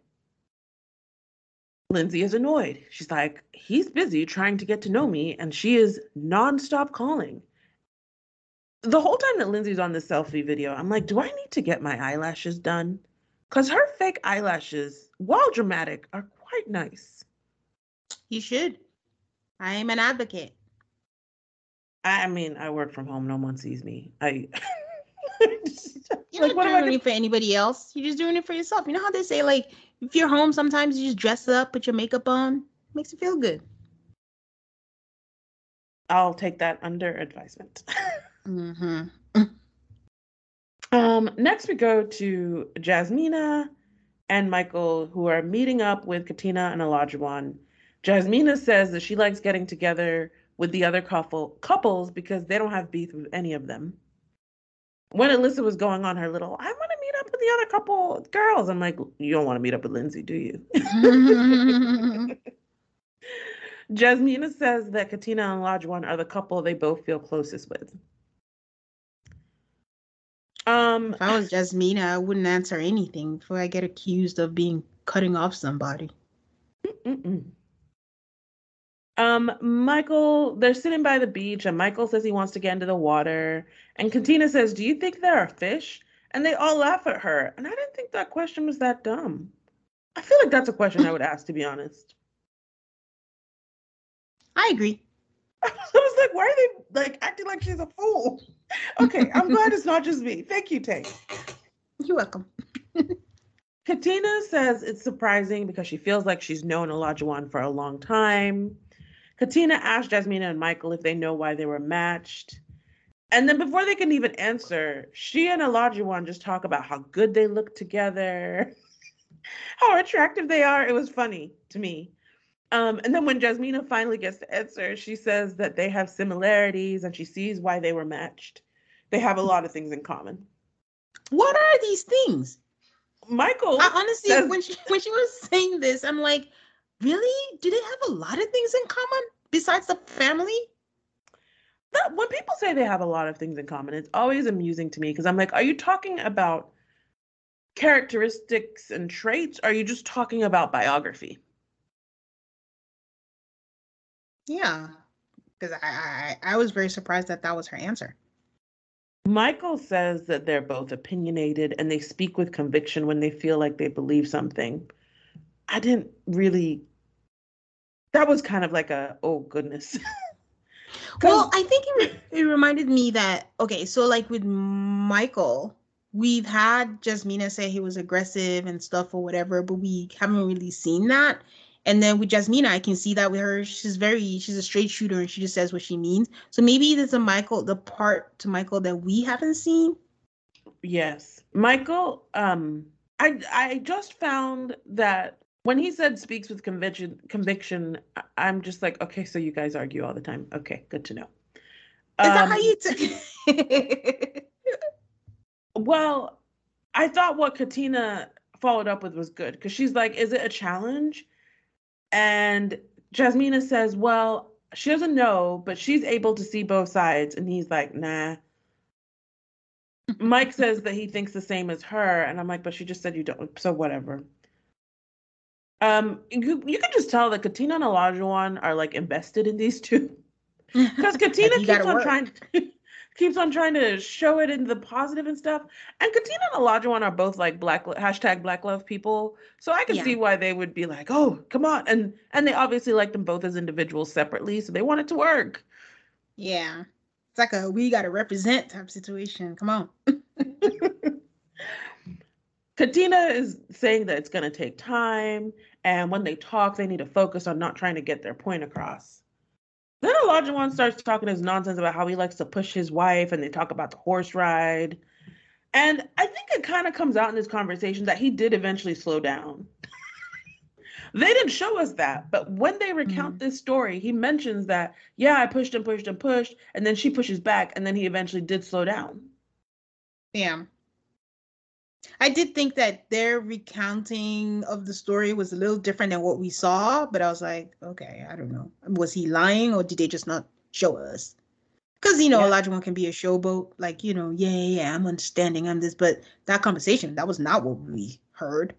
Lindsay is annoyed. She's like, he's busy trying to get to know me, and she is nonstop calling. The whole time that Lindsay's on this selfie video, I'm like, do I need to get my eyelashes done? Because her fake eyelashes, while dramatic, are quite nice. You should. I am an advocate. I mean, I work from home. No one sees me. I... You're like, not doing gonna... it for anybody else. You're just doing it for yourself. You know how they say, like, if you're home, sometimes you just dress up, put your makeup on. Makes you feel good. I'll take that under advisement. Mm-hmm. um, next, we go to Jasmina and Michael, who are meeting up with Katina and Olajuwon. Jasmina says that she likes getting together with the other couple couples because they don't have beef with any of them. When Alyssa was going on her little, I want to meet up with the other couple girls. I'm like, you don't want to meet up with Lindsay, do you? Jasmina says that Katina and Olajuwon are the couple they both feel closest with. Um, if I was Jasmina, I wouldn't answer anything before I get accused of being cutting off somebody. Mm-mm-mm. Um, Michael, they're sitting by the beach, and Michael says he wants to get into the water. And Katina says, do you think there are fish? And they all laugh at her. And I didn't think that question was that dumb. I feel like that's a question I would ask, to be honest. I agree. I was like, why are they like acting like she's a fool? Okay, I'm glad it's not just me. Thank you, Tay. You're welcome. Katina says it's surprising because she feels like she's known Olajuwon for a long time. Katina asked Jasmina and Michael if they know why they were matched. And then before they can even answer, she and Olajuwon just talk about how good they look together, how attractive they are. It was funny to me. Um, and then when Jasmina finally gets to answer, she says that they have similarities and she sees why they were matched. They have a lot of things in common. What are these things? Michael. I honestly, says, when she when she was saying this, I'm like, really? Do they have a lot of things in common besides the family? That, when people say they have a lot of things in common, it's always amusing to me because I'm like, are you talking about characteristics and traits? Or are you just talking about biography? Yeah, because I, I I was very surprised that that was her answer. Michael says that they're both opinionated and they speak with conviction when they feel like they believe something. I didn't really. That was kind of like a, oh, goodness. Well, I think it, re- it reminded me that, OK, so like with Michael, we've had Jasmina say he was aggressive and stuff or whatever, but we haven't really seen that. And then with Jasmina, I can see that with her, she's very, she's a straight shooter and she just says what she means. So maybe there's a Michael, the part to Michael that we haven't seen. Yes. Michael, um, I I just found that when he said speaks with conviction, conviction, I'm just like, okay, so you guys argue all the time. Okay, good to know. Um, Is that how you took it? Well, I thought what Katina followed up with was good because she's like, is it a challenge? And Jasmina says, well, she doesn't know, but she's able to see both sides. And he's like, nah. Mike says that he thinks the same as her. And I'm like, but she just said you don't. So whatever. Um, you, you can just tell that Katina and Olajuwon are like invested in these two. Because Katina like keeps on work. trying to, keeps on trying to show it in the positive and stuff. And Katina and Olajuwon are both like black hashtag Black Love people. So I can yeah. see why they would be like, oh, come on. And and they obviously like them both as individuals separately. So they want it to work. Yeah. It's like a we got to represent type situation. Come on. Katina is saying that it's going to take time. And when they talk, they need to focus on not trying to get their point across. Then Olajuwon starts talking his nonsense about how he likes to push his wife, and they talk about the horse ride. And I think it kind of comes out in this conversation that he did eventually slow down. They didn't show us that, but when they recount mm-hmm. this story, he mentions that, yeah, I pushed and pushed and pushed, and then she pushes back, and then he eventually did slow down. Yeah. I did think that their recounting of the story was a little different than what we saw, but I was like, okay, I don't know. Was he lying or did they just not show us? Because, you know, yeah. Olajuwon can be a showboat, like, you know, yeah, yeah, yeah, I'm understanding on this, but that conversation, that was not what we heard.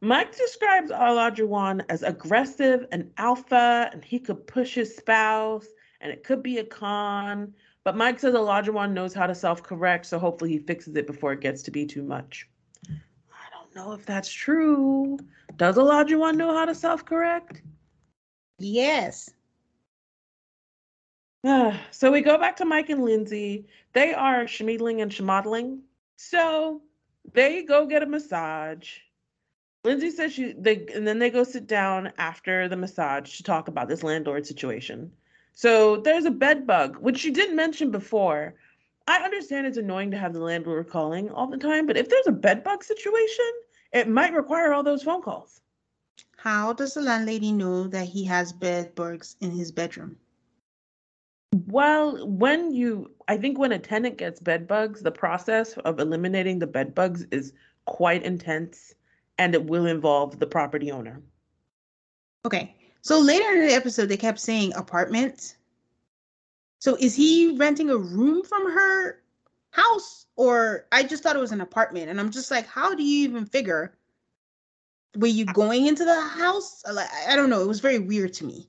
Mike describes Olajuwon as aggressive and alpha, and he could push his spouse, and it could be a con. But Mike says Olajuwon knows how to self-correct, so hopefully he fixes it before it gets to be too much. I don't know if that's true. Does Olajuwon know how to self-correct? Yes. So we go back to Mike and Lindsay. They are schmeedling and schmodeling. So they go get a massage. Lindsay says she, they, and then they go sit down after the massage to talk about this landlord situation. So there's a bed bug, which you didn't mention before. I understand it's annoying to have the landlord calling all the time, but if there's a bed bug situation, it might require all those phone calls. How does the landlady know that he has bed bugs in his bedroom? Well, when you, I think when a tenant gets bed bugs, the process of eliminating the bed bugs is quite intense, and it will involve the property owner. Okay. So later in the episode, they kept saying apartment. So is he renting a room from her house? Or I just thought it was an apartment. And I'm just like, how do you even figure? Were you going into the house? I, I don't know. It was very weird to me.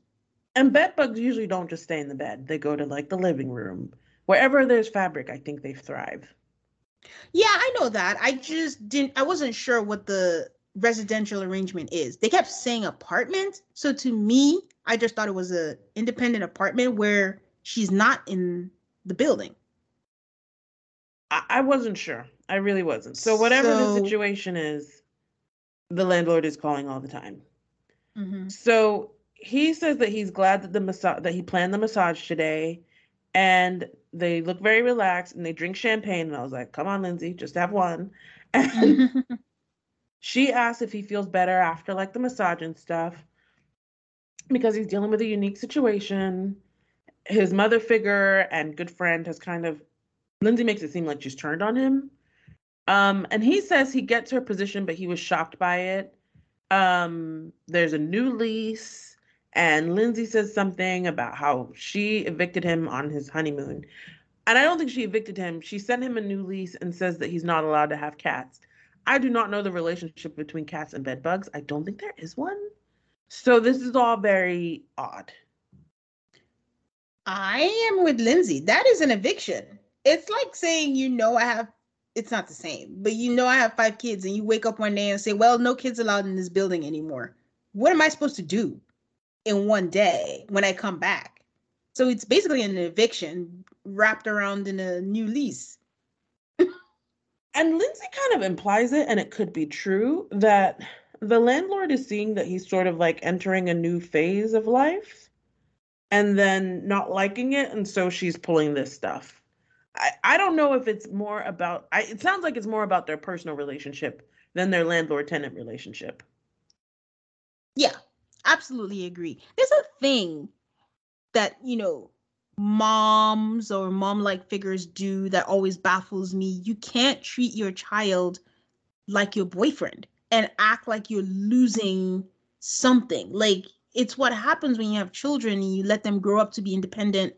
And bed bugs usually don't just stay in the bed. They go to like the living room. Wherever there's fabric, I think they thrive. Yeah, I know that. I just didn't, I wasn't sure what the residential arrangement is. They kept saying apartment. So to me, I just thought it was an independent apartment where she's not in the building. I, I wasn't sure. I really wasn't. So whatever so... the situation is, the landlord is calling all the time. Mm-hmm. So he says that he's glad that the massa- that he planned the massage today, and they look very relaxed and they drink champagne. And I was like, come on, Lindsay, just have one. And she asks if he feels better after like the massage and stuff, because he's dealing with a unique situation. His mother figure and good friend has kind of, Lindsay makes it seem like she's turned on him. Um, and he says he gets her position, but he was shocked by it. Um, there's a new lease, and Lindsay says something about how she evicted him on his honeymoon. And I don't think she evicted him. She sent him a new lease and says that he's not allowed to have cats. I do not know the relationship between cats and bedbugs. I don't think there is one. So this is all very odd. I am with Lindsay. That is an eviction. It's like saying, you know, I have, it's not the same, but you know, I have five kids, and you wake up one day and say, well, no kids allowed in this building anymore. What am I supposed to do in one day when I come back? So it's basically an eviction wrapped around in a new lease. And Lindsay kind of implies it, and it could be true, that the landlord is seeing that he's sort of like entering a new phase of life and then not liking it. And so she's pulling this stuff. I, I don't know if it's more about, I, it sounds like it's more about their personal relationship than their landlord-tenant relationship. Yeah, absolutely agree. There's a thing that, you know, moms or mom-like figures do that always baffles me. You can't treat your child like your boyfriend and act like you're losing something. Like, it's what happens when you have children and you let them grow up to be independent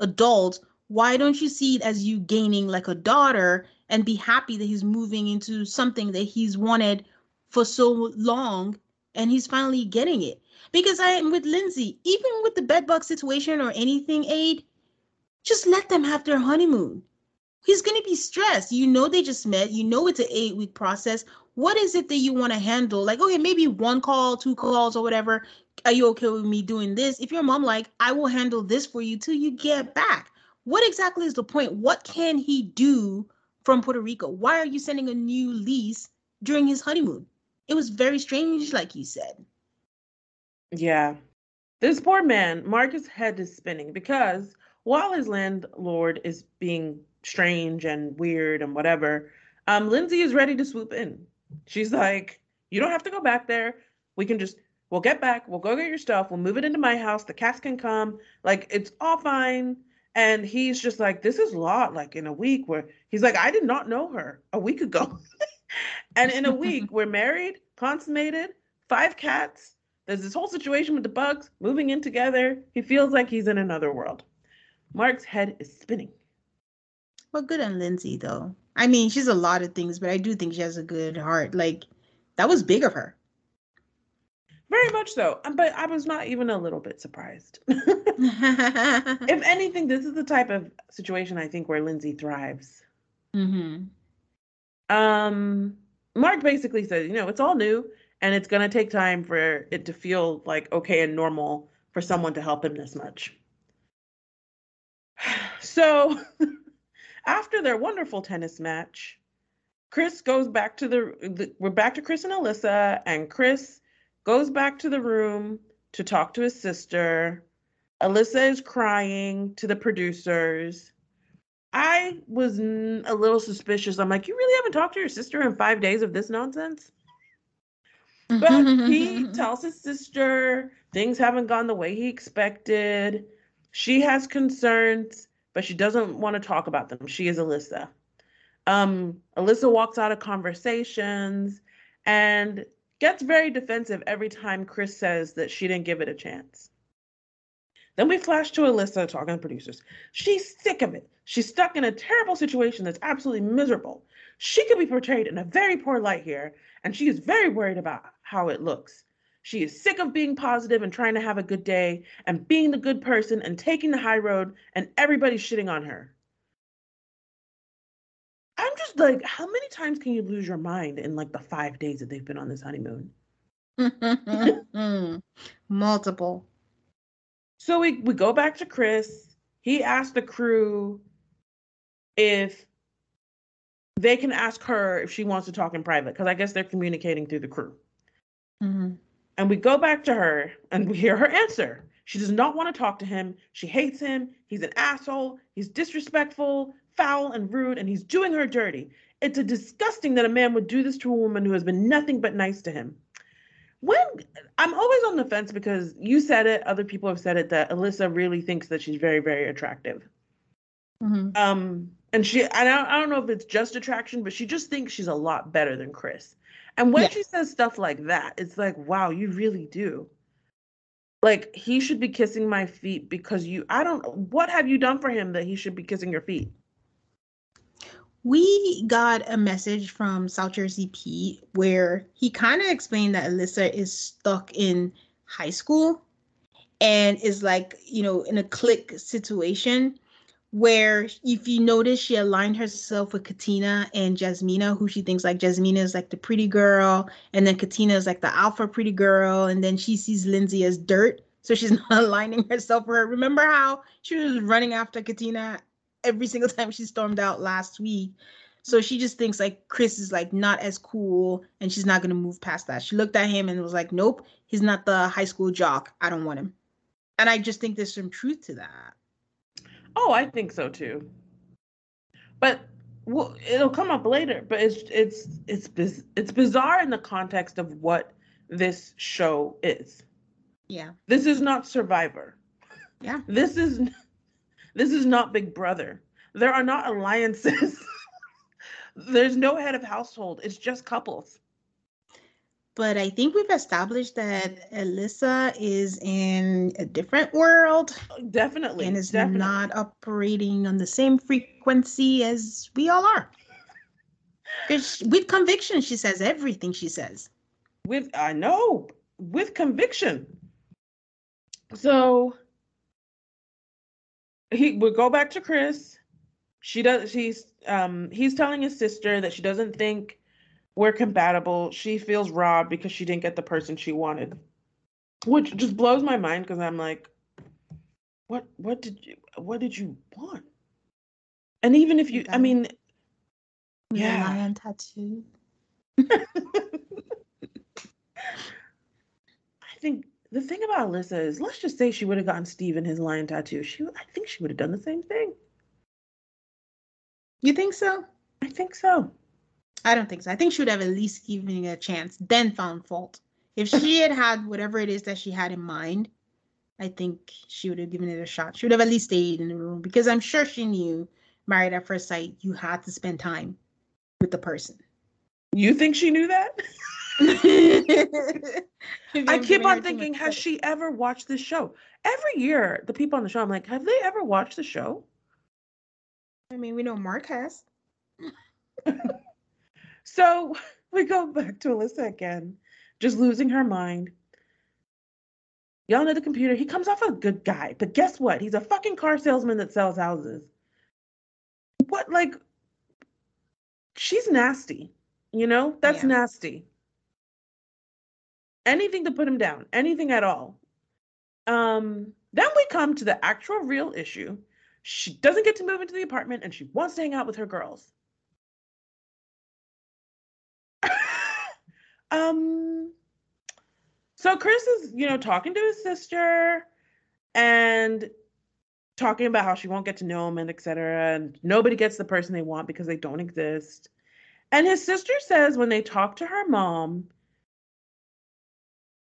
adults. Why don't you see it as you gaining like a daughter and be happy that he's moving into something that he's wanted for so long and he's finally getting it? Because I am with Lindsay, even with the bedbug situation or anything, Aid, just let them have their honeymoon. He's going to be stressed. You know, they just met. You know, it's an eight week process. What is it that you want to handle? Like, okay, maybe one call, two calls or whatever. Are you okay with me doing this? If your mom like, I will handle this for you till you get back. What exactly is the point? What can he do from Puerto Rico? Why are you sending a new lease during his honeymoon? It was very strange, like you said. Yeah. This poor man, Marcus' head is spinning because while his landlord is being strange and weird and whatever, um, Lindsay is ready to swoop in. She's like, you don't have to go back there. We can just, we'll get back. We'll go get your stuff. We'll move it into my house. The cats can come. Like, it's all fine. And he's just like, this is a lot, like in a week where he's like, I did not know her a week ago. And in a week, we're married, consummated, five cats. There's this whole situation with the bugs moving in together. He feels like he's in another world. Mark's head is spinning. Well, good on Lindsay, though. I mean, she's a lot of things, but I do think she has a good heart. Like, that was big of her. Very much so. But I was not even a little bit surprised. If anything, this is the type of situation I think where Lindsay thrives. Mm-hmm. Um, Mark basically says, you know, it's all new and it's going to take time for it to feel like okay and normal for someone to help him this much. So after their wonderful tennis match, Chris goes back to the, the, we're back to Chris and Alyssa, and Chris goes back to the room to talk to his sister. Alyssa is crying to the producers. I was n- a little suspicious. I'm like, you really haven't talked to your sister in five days of this nonsense? But he tells his sister things haven't gone the way he expected. She has concerns, but she doesn't want to talk about them. She is Alyssa. Um, Alyssa walks out of conversations and gets very defensive every time Chris says that she didn't give it a chance. Then we flash to Alyssa talking to producers. She's sick of it. She's stuck in a terrible situation that's absolutely miserable. She could be portrayed in a very poor light here, and she is very worried about how it looks. She is sick of being positive and trying to have a good day and being the good person and taking the high road, and everybody's shitting on her. I'm just like, how many times can you lose your mind in like the five days that they've been on this honeymoon? Multiple. So we, we go back to Chris. He asked the crew if they can ask her if she wants to talk in private, because I guess they're communicating through the crew. Mm-hmm. And we go back to her and we hear her answer. She does not want to talk to him. She hates him. He's an asshole. He's disrespectful, foul, and rude, and he's doing her dirty. It's a disgusting that a man would do this to a woman who has been nothing but nice to him. When I'm always on the fence, because you said it, other people have said it, that Alyssa really thinks that she's very, very attractive. Mm-hmm. Um, and she, I don't, I don't know if it's just attraction, but she just thinks she's a lot better than Chris. And when yes. she says stuff like that, it's like, wow, you really do. Like, he should be kissing my feet because you, I don't, what have you done for him that he should be kissing your feet? We got a message from South Jersey Pete where he kind of explained that Alyssa is stuck in high school and is like, you know, in a clique situation where, if you notice, she aligned herself with Katina and Jasmina, who she thinks, like, Jasmina is like the pretty girl, and then Katina is like the alpha pretty girl, and then she sees Lindsay as dirt, so she's not aligning herself with her. Remember how she was running after Katina every single time she stormed out last week? So she just thinks like Chris is like not as cool and she's not going to move past that. She looked at him and was like, nope, he's not the high school jock. I don't want him. And I just think there's some truth to that. Oh, I think so too. But well, it'll come up later, but it's it's it's biz- it's bizarre in the context of what this show is. Yeah. This is not Survivor. Yeah. This is This is not Big Brother. There are not alliances. There's no head of household. It's just couples. But I think we've established that Alyssa is in a different world. Definitely. And is definitely not operating on the same frequency as we all are. Because with conviction, she says everything she says. With, I know, with conviction. So... He would go back to Chris. She does. He's um. He's telling his sister that she doesn't think we're compatible. She feels robbed because she didn't get the person she wanted, which just blows my mind because I'm like, what? What did you? What did you want? And even if you, I mean, yeah, lion tattoo. I think. The thing about Alyssa is, let's just say she would have gotten Steve and his lion tattoo. She, I think she would have done the same thing. You think so? I think so. I don't think so. I think she would have at least given it a chance, then found fault. If she had had whatever it is that she had in mind, I think she would have given it a shot. She would have at least stayed in the room, because I'm sure she knew Married at First Sight, you had to spend time with the person. You think she knew that? I keep on thinking, has she ever watched this show? Every year, the people on the show, I'm like, have they ever watched the show? I mean, we know Mark has. So we go back to Alyssa again, just losing her mind, yelling at the computer. He comes off a good guy, but guess what? He's a fucking car salesman that sells houses. What, like, she's nasty, you know? That's yeah. nasty. Anything to put him down, anything at all. Um, then we come to the actual real issue. She doesn't get to move into the apartment and she wants to hang out with her girls. um, so Chris is, you know, talking to his sister and talking about how she won't get to know him and et cetera. And nobody gets the person they want because they don't exist. And his sister says when they talk to her mom,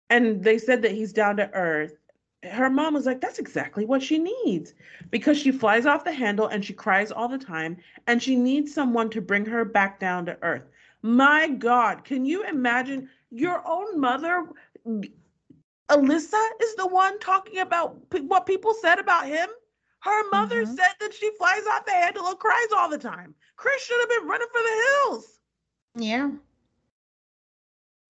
and they said that he's down to earth, her mom was like, that's exactly what she needs, because she flies off the handle and she cries all the time and she needs someone to bring her back down to earth. My God, can you imagine your own mother? Alyssa is the one talking about p- what people said about him. Her mother mm-hmm. said that she flies off the handle and cries all the time. Chris should have been running for the hills. Yeah.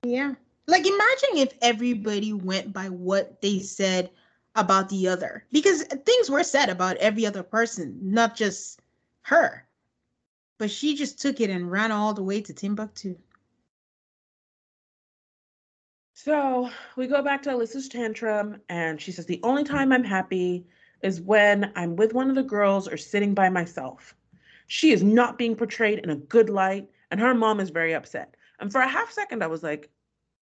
Yeah. Like, imagine if everybody went by what they said about the other, because things were said about every other person, not just her. But she just took it and ran all the way to Timbuktu. So we go back to Alyssa's tantrum, and she says, the only time I'm happy is when I'm with one of the girls or sitting by myself. She is not being portrayed in a good light, and her mom is very upset. And for a half second, I was like,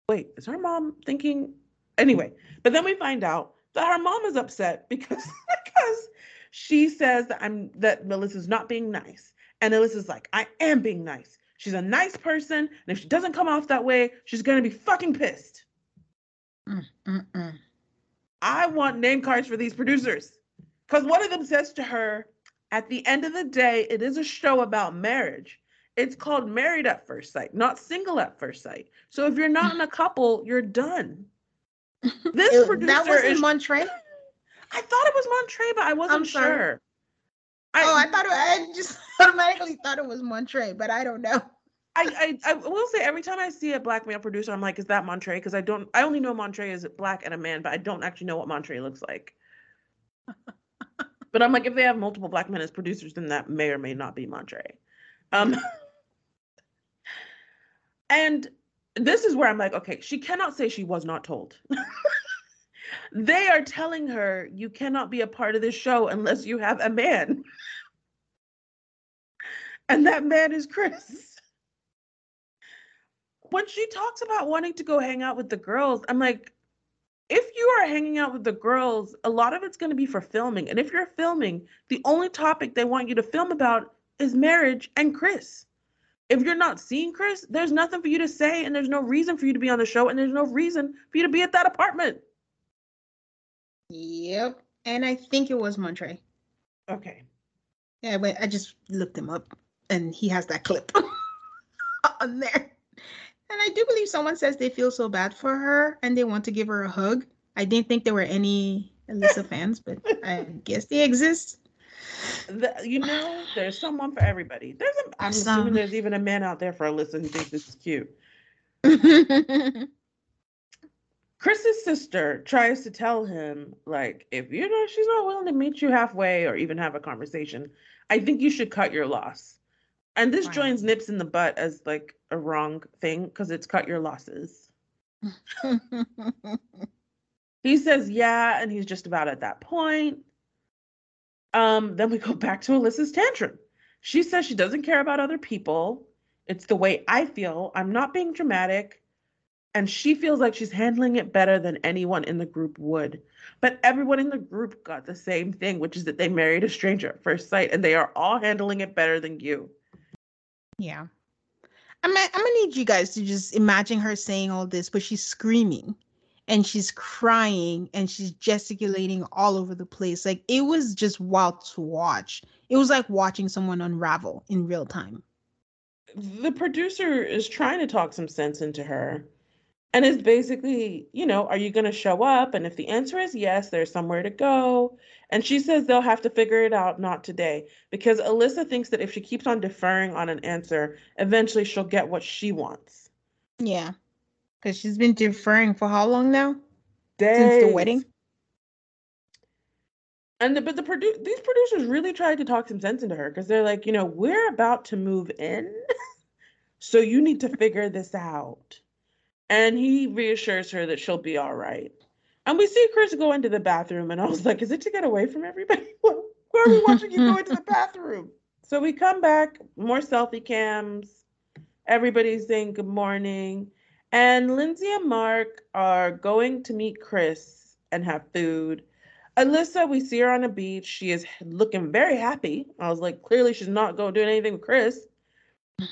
wait, is her mom thinking? Anyway, but then we find out that her mom is upset because, because she says that I'm that Alyssa's not being nice. And Alyssa's like, I am being nice. She's a nice person, and if she doesn't come off that way, she's going to be fucking pissed. Mm-mm-mm. I want name cards for these producers. Because one of them says to her, at the end of the day, it is a show about marriage. It's called Married at First Sight, not Single at First Sight. So if you're not in a couple, you're done. This it, producer That wasn't is, Monterey? I thought it was Monterey, but I wasn't I'm sorry. sure. I, oh, I thought it, I just automatically thought it was Monterey, but I don't know. I, I I will say every time I see a black male producer, I'm like, is that Monterey? Because I don't, I only know Monterey is black and a man, but I don't actually know what Monterey looks like. But I'm like, if they have multiple black men as producers, then that may or may not be Monterey. Um, and this is where I'm like, okay, she cannot say she was not told. They are telling her, you cannot be a part of this show unless you have a man. And that man is Chris. When she talks about wanting to go hang out with the girls, I'm like, if you are hanging out with the girls, a lot of it's going to be for filming. And if you're filming, the only topic they want you to film about is marriage and Chris. If you're not seeing Chris, there's nothing for you to say, and there's no reason for you to be on the show, and there's no reason for you to be at that apartment. Yep, and I think it was Monterey. Okay. Yeah, but I just looked him up, and he has that clip on there. And I do believe someone says they feel so bad for her, and they want to give her a hug. I didn't think there were any Alyssa fans, but I guess they exist. The, you know, there's someone for everybody. There's a, I'm Some. assuming there's even a man out there for Alyssa who thinks this is cute. Chris's sister tries to tell him, like, if you know she's not willing to meet you halfway or even have a conversation, I think you should cut your loss. And this wow. joins nips in the butt as like a wrong thing because it's cut your losses. He says, yeah, and he's just about at that point. Um, then we go back to Alyssa's tantrum. She says she doesn't care about other people. It's the way I feel. I'm not being dramatic. And she feels like she's handling it better than anyone in the group would. But everyone in the group got the same thing, which is that they married a stranger at first sight, and they are all handling it better than you. Yeah. I'm I'm gonna need you guys to just imagine her saying all this, but she's screaming and she's crying and she's gesticulating all over the place. Like, it was just wild to watch. It was like watching someone unravel in real time. The producer is trying to talk some sense into her. And it's basically, you know, are you going to show up? And if the answer is yes, there's somewhere to go. And she says they'll have to figure it out, not today. Because Alyssa thinks that if she keeps on deferring on an answer, eventually she'll get what she wants. Yeah. Because she's been deferring for how long now? Days. Since the wedding? And the, but the produ- these producers really tried to talk some sense into her. Because they're like, you know, we're about to move in. So you need to figure this out. And he reassures her that she'll be all right. And we see Chris go into the bathroom, and I was like, is it to get away from everybody? Why are we watching you go into the bathroom? So we come back, more selfie cams. Everybody's saying good morning. And Lindsay and Mark are going to meet Chris and have food. Alyssa, we see her on the beach. She is looking very happy. I was like, clearly she's not going to do anything with Chris.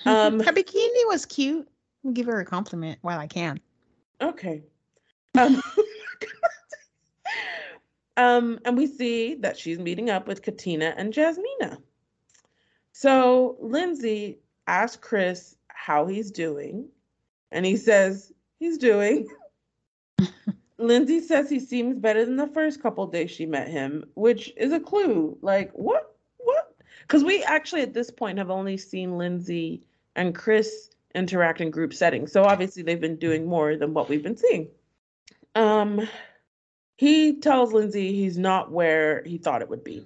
Um, her bikini was cute. Give her a compliment while I can. Okay. Um, um, and we see that she's meeting up with Katina and Jasmina. So Lindsay asks Chris how he's doing, and he says he's doing. Lindsay says he seems better than the first couple days she met him, which is a clue. Like, what? What? Because we actually at this point have only seen Lindsay and Chris interact in group settings. So obviously they've been doing more than what we've been seeing. Um, he tells Lindsay he's not where he thought it would be.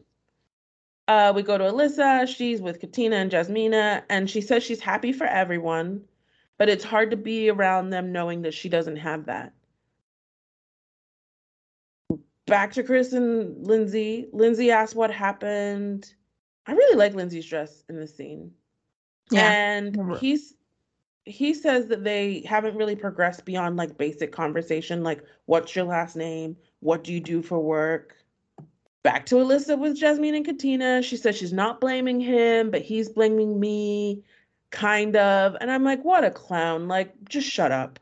Uh, we go to Alyssa. She's with Katina and Jasmina, and she says she's happy for everyone, but it's hard to be around them knowing that she doesn't have that. Back to Chris and Lindsay. Lindsay asks what happened. I really like Lindsay's dress in this scene. Yeah. And he's he says that they haven't really progressed beyond like basic conversation, like what's your last name? What do you do for work? Back to Alyssa with Jasmine and Katina. She says she's not blaming him, but he's blaming me, kind of. And I'm like, what a clown. Like, just shut up.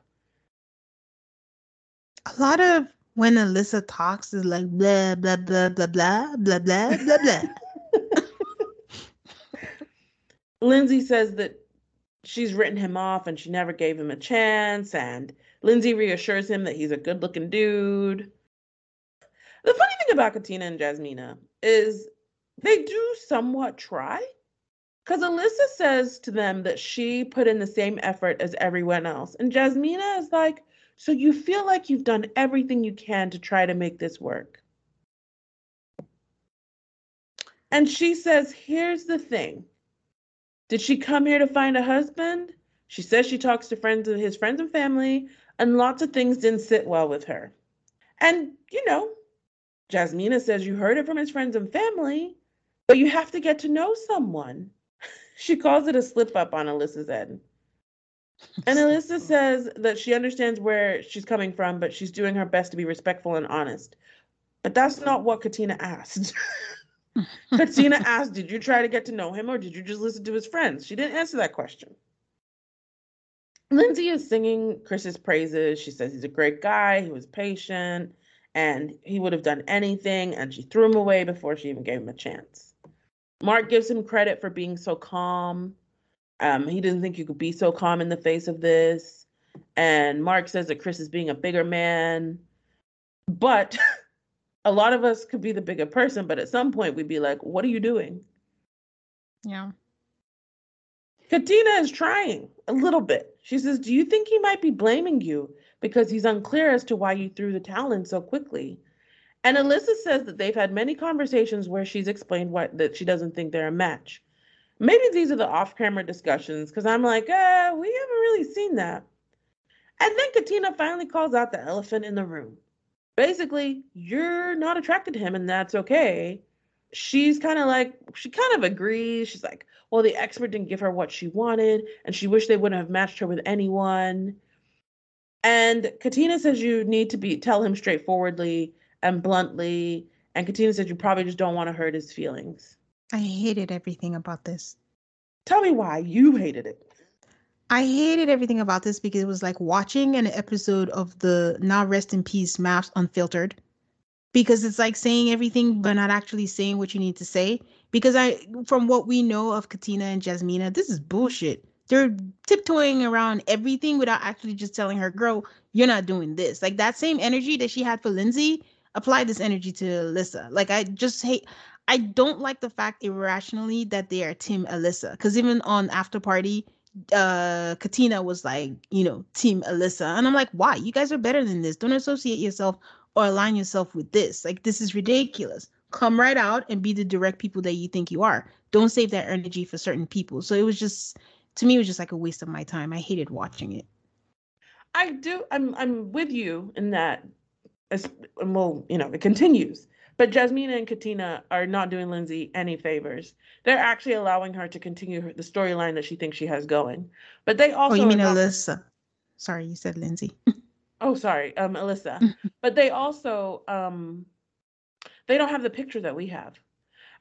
A lot of when Alyssa talks is like, blah, blah, blah, blah, blah, blah, blah, blah, blah. Lindsay says that she's written him off and she never gave him a chance. And Lindsay reassures him that he's a good-looking dude. The funny thing about Katina and Jasmina is they do somewhat try, because Alyssa says to them that she put in the same effort as everyone else. And Jasmina is like, so you feel like you've done everything you can to try to make this work. And she says, here's the thing. Did she come here to find a husband? She says she talks to friends of his friends and family, and lots of things didn't sit well with her. And, you know, Jasmina says you heard it from his friends and family, but you have to get to know someone. She calls it a slip up on Alyssa's end. And Alyssa says that she understands where she's coming from, but she's doing her best to be respectful and honest. But that's not what Katina asked. Katina asked, did you try to get to know him or did you just listen to his friends? She didn't answer that question. Lindsay is singing Chris's praises. She says he's a great guy, he was patient, and he would have done anything, and she threw him away before she even gave him a chance. Mark gives him credit for being so calm. Um, he didn't think you could be so calm in the face of this. And Mark says that Chris is being a bigger man. But a lot of us could be the bigger person, but at some point we'd be like, what are you doing? Yeah. Katina is trying a little bit. She says, do you think he might be blaming you because he's unclear as to why you threw the towel in so quickly? And Alyssa says that they've had many conversations where she's explained why, that she doesn't think they're a match. Maybe these are the off-camera discussions, because I'm like, uh, we haven't really seen that. And then Katina finally calls out the elephant in the room. Basically, you're not attracted to him, and that's okay. She's kind of like, she kind of agrees. She's like, well, the expert didn't give her what she wanted, and she wished they wouldn't have matched her with anyone. And Katina says you need to be tell him straightforwardly and bluntly. And Katina says you probably just don't want to hurt his feelings. I hated everything about this. Tell me why you hated it. I hated everything about this because it was like watching an episode of the Now Rest in Peace Maps Unfiltered. Because it's like saying everything but not actually saying what you need to say. Because I, from what we know of Katina and Jasmina, this is bullshit. They're tiptoeing around everything without actually just telling her, girl, you're not doing this. Like that same energy that she had for Lindsay, apply this energy to Alyssa. Like I just hate, I don't like the fact irrationally that they are Team Alyssa. Because even on After Party, uh, Katina was like, you know, Team Alyssa. And I'm like, why? You guys are better than this. Don't associate yourself or align yourself with this. Like this is ridiculous. Come right out and be the direct people that you think you are. Don't save that energy for certain people. So it was just... To me, it was just like a waste of my time. I hated watching it. I do. I'm I'm with you in that. As, well, you know, it continues. But Jasmina and Katina are not doing Lindsay any favors. They're actually allowing her to continue her, the storyline that she thinks she has going. But they also... Oh, you mean not, Alyssa. Sorry, you said Lindsay. Oh, sorry. Um, Alyssa. But they also... um, they don't have the picture that we have.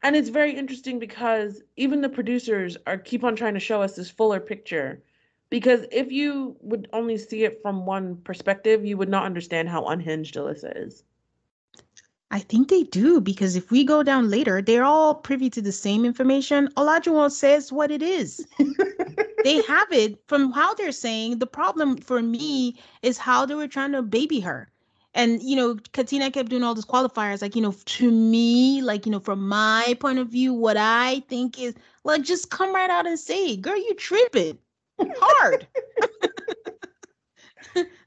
And it's very interesting because even the producers are keep on trying to show us this fuller picture, because if you would only see it from one perspective, you would not understand how unhinged Alyssa is. I think they do, because if we go down later, they're all privy to the same information. Olajuwon says what it is. They have it from how they're saying. The problem for me is how they were trying to baby her. And, you know, Katina kept doing all these qualifiers, like, you know, to me, like, you know, from my point of view, what I think is, like, just come right out and say, girl, you tripping. hard.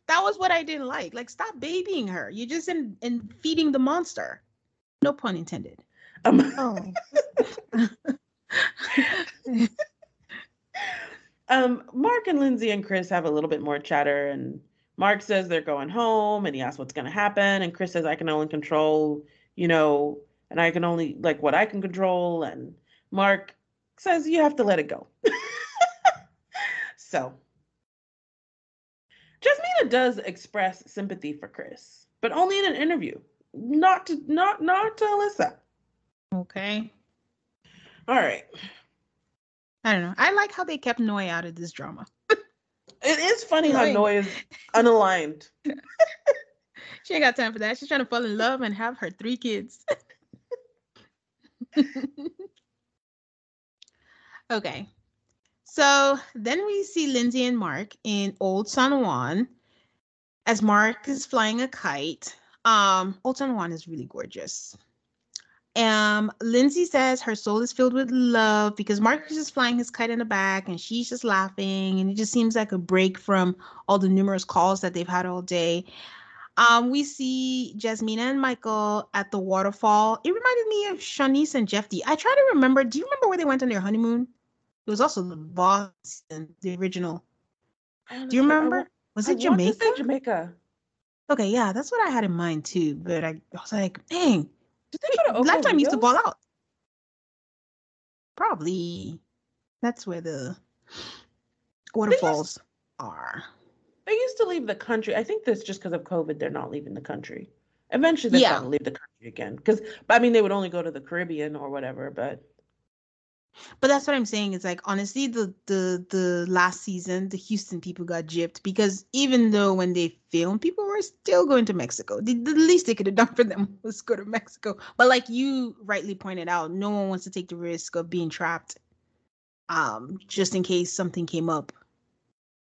That was what I didn't like. Like, stop babying her. You're just in, in feeding the monster. No pun intended. Um, oh. um, Mark and Lindsay and Chris have a little bit more chatter, and Mark says they're going home, and he asks what's going to happen, and Chris says, I can only control, you know, and I can only, like, what I can control, and Mark says, you have to let it go. So, Jasmina does express sympathy for Chris, but only in an interview, not to, not, not to Alyssa. Okay. All right. I don't know. I like how they kept Noi out of this drama. It is funny how Noi is unaligned. She ain't got time for that. She's trying to fall in love and have her three kids. Okay. So then we see Lindsay and Mark in Old San Juan as Mark is flying a kite. Um, Old San Juan is really gorgeous. Um, Lindsay says her soul is filled with love because Mark is just flying his kite in the back and she's just laughing. And it just seems like a break from all the numerous calls that they've had all day. Um, we see Jasmina and Michael at the waterfall. It reminded me of Shanice and Jeff D. I try to remember. Do you remember where they went on their honeymoon? It was also the Boston, the original. Do you remember? I, was it I Jamaica? Want to say Jamaica. Okay, yeah, that's what I had in mind too. But I, I was like, dang. Did they go to Oakland? Lifetime used to ball out. Probably. That's where the waterfalls they used, are. They used to leave the country. I think that's just because of COVID, they're not leaving the country. Eventually, they're yeah. going to leave the country again. Because, I mean, they would only go to the Caribbean or whatever, but... But that's what I'm saying. It's like, honestly, the, the, the last season, the Houston people got gypped. Because even though when they filmed, people were still going to Mexico. The, the least they could have done for them was go to Mexico. But like you rightly pointed out, no one wants to take the risk of being trapped um, just in case something came up.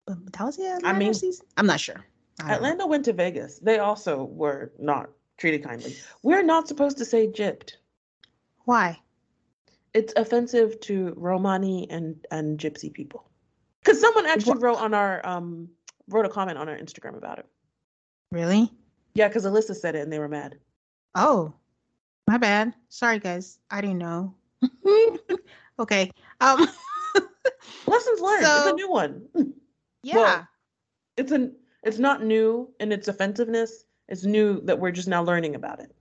But that was the Atlanta I mean, season? I'm not sure. Atlanta know. went to Vegas. They also were not treated kindly. We're not supposed to say gypped. Why? It's offensive to Romani and, and Gypsy people. Because someone actually wrote on our um wrote a comment on our Instagram about it. Really? Yeah, because Alyssa said it and they were mad. Oh, my bad. Sorry, guys. I didn't know. Okay. Um, lessons learned. So, it's a new one. Yeah. Well, it's an it's not new in its offensiveness. It's new that we're just now learning about it.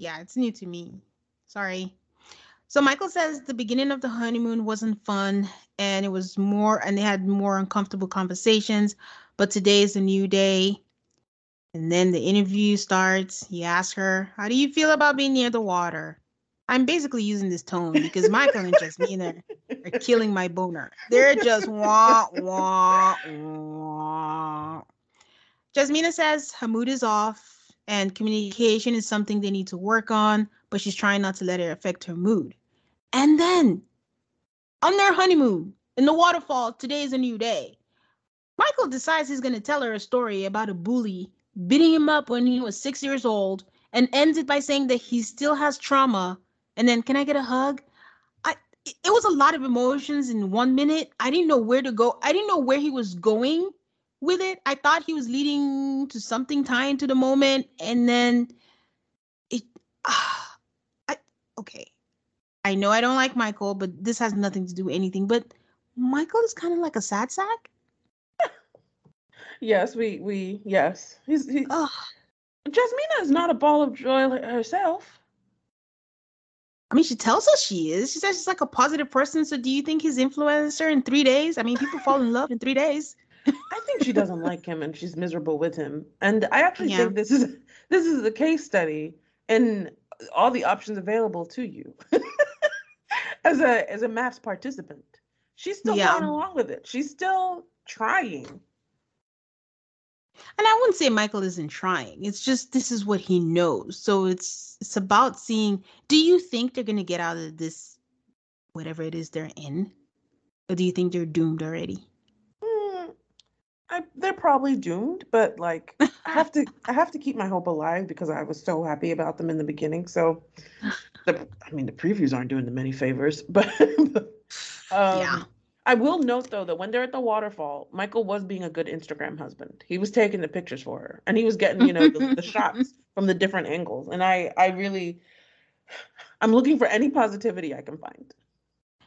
Yeah, it's new to me. Sorry. So Michael says the beginning of the honeymoon wasn't fun and it was more and they had more uncomfortable conversations, but today is a new day. And then the interview starts. He asks her, how do you feel about being near the water? I'm basically using this tone because Michael and Jasmina are killing my boner. They're just wah, wah, wah. Jasmina says her mood is off and communication is something they need to work on, but she's trying not to let it affect her mood. And then, on their honeymoon, in the waterfall, today's a new day. Michael decides he's going to tell her a story about a bully beating him up when he was six years old and ends it by saying that he still has trauma. And then, can I get a hug? I, it was a lot of emotions in one minute. I didn't know where to go. I didn't know where he was going with it. I thought he was leading to something tying to the moment. And then, it... Uh, Okay, I know I don't like Michael, but this has nothing to do with anything. But Michael is kind of like a sad sack. Yes, we we yes. He's, he's Jasmina is not a ball of joy herself. I mean, she tells us she is. She says she's like a positive person. So, do you think he's influenced her in three days? I mean, people fall in love in three days. I think she doesn't like him, and she's miserable with him. And I actually yeah. think this is this is a case study in all the options available to you as a as a maths participant. She's still yeah. going along with it. She's still trying. And I wouldn't say Michael isn't trying. It's just this is what he knows. So it's it's about seeing, do you think they're going to get out of this, whatever it is they're in? Or do you think they're doomed already? Mm, I, they're probably doomed, but like... I have to I have to keep my hope alive because I was so happy about them in the beginning. So, the, I mean, the previews aren't doing them any favors. But um, yeah. I will note, though, that when they're at the waterfall, Michael was being a good Instagram husband. He was taking the pictures for her, and he was getting, you know, the, the shots from the different angles. And I, I really, I'm looking for any positivity I can find.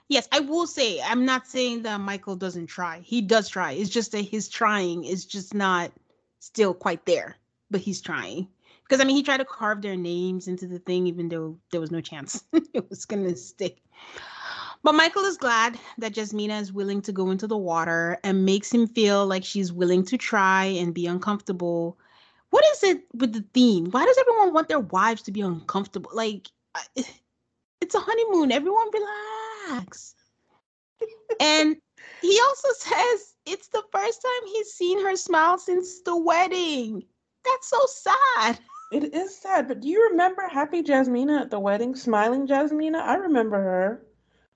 Yes, I will say, I'm not saying that Michael doesn't try. He does try. It's just that his trying is just not still quite there, but he's trying. Because, I mean, he tried to carve their names into the thing, even though there was no chance it was going to stick. But Michael is glad that Jasmina is willing to go into the water and makes him feel like she's willing to try and be uncomfortable. What is it with the theme? Why does everyone want their wives to be uncomfortable? Like, it's a honeymoon. Everyone relax. And he also says it's the first time he's seen her smile since the wedding. That's so sad. It is sad. But do you remember happy Jasmina at the wedding? Smiling Jasmina? I remember her.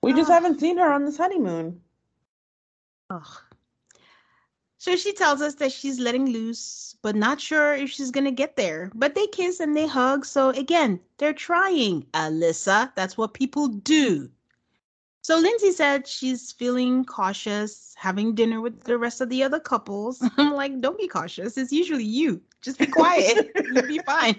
We just uh, haven't seen her on this honeymoon. Ugh. So she tells us that she's letting loose, but not sure if she's going to get there. But they kiss and they hug. So again, they're trying, Alyssa. That's what people do. So Lindsay said she's feeling cautious, having dinner with the rest of the other couples. I'm like, don't be cautious. It's usually you. Just be quiet. You'll be fine.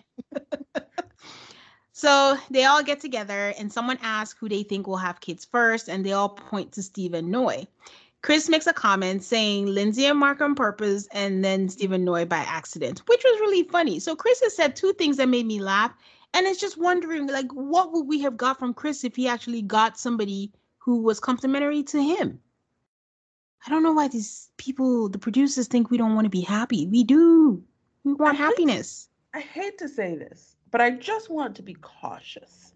So they all get together and someone asks who they think will have kids first, and they all point to Steve and Noi. Chris makes a comment saying Lindsay and Mark on purpose and then Steve and Noi by accident, which was really funny. So Chris has said two things that made me laugh, and it's just wondering, like, what would we have got from Chris if he actually got somebody who was complimentary to him? I don't know why these people, the producers, think we don't want to be happy. We do. We want I happiness. Hate, I hate to say this, but I just want to be cautious.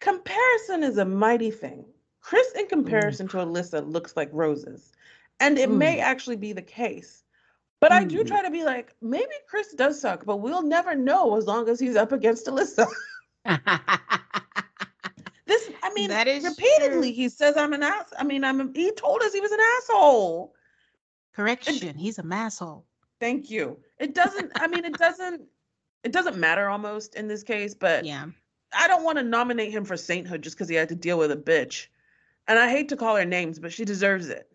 Comparison is a mighty thing. Chris, in comparison mm. to Alyssa, looks like roses. And it mm. may actually be the case. But mm. I do try to be like, maybe Chris does suck, but we'll never know as long as he's up against Alyssa. This, I mean, that is repeatedly true. He says, I'm an ass. I mean, I'm. A, he told us he was an asshole. Correction, and, he's a masshole. Thank you. It doesn't, I mean, it doesn't. It doesn't matter almost in this case, but yeah. I don't want to nominate him for sainthood just because he had to deal with a bitch. And I hate to call her names, but she deserves it.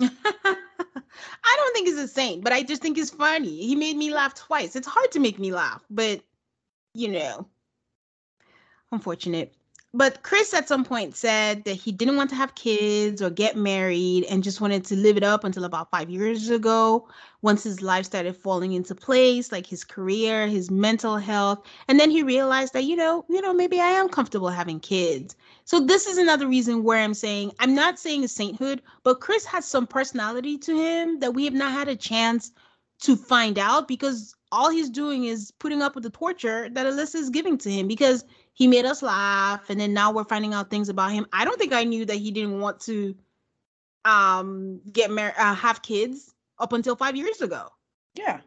I don't think he's a saint, but I just think it's funny. He made me laugh twice. It's hard to make me laugh, but, you know, unfortunate. But Chris at some point said that he didn't want to have kids or get married and just wanted to live it up until about five years ago, once his life started falling into place, like his career, his mental health. And then he realized that, you know, you know, maybe I am comfortable having kids. So this is another reason where I'm saying, I'm not saying it's sainthood, but Chris has some personality to him that we have not had a chance to find out, because all he's doing is putting up with the torture that Alyssa is giving to him, because he made us laugh, and then now we're finding out things about him. I don't think I knew that he didn't want to um, get married, uh, have kids up until five years ago. Yeah.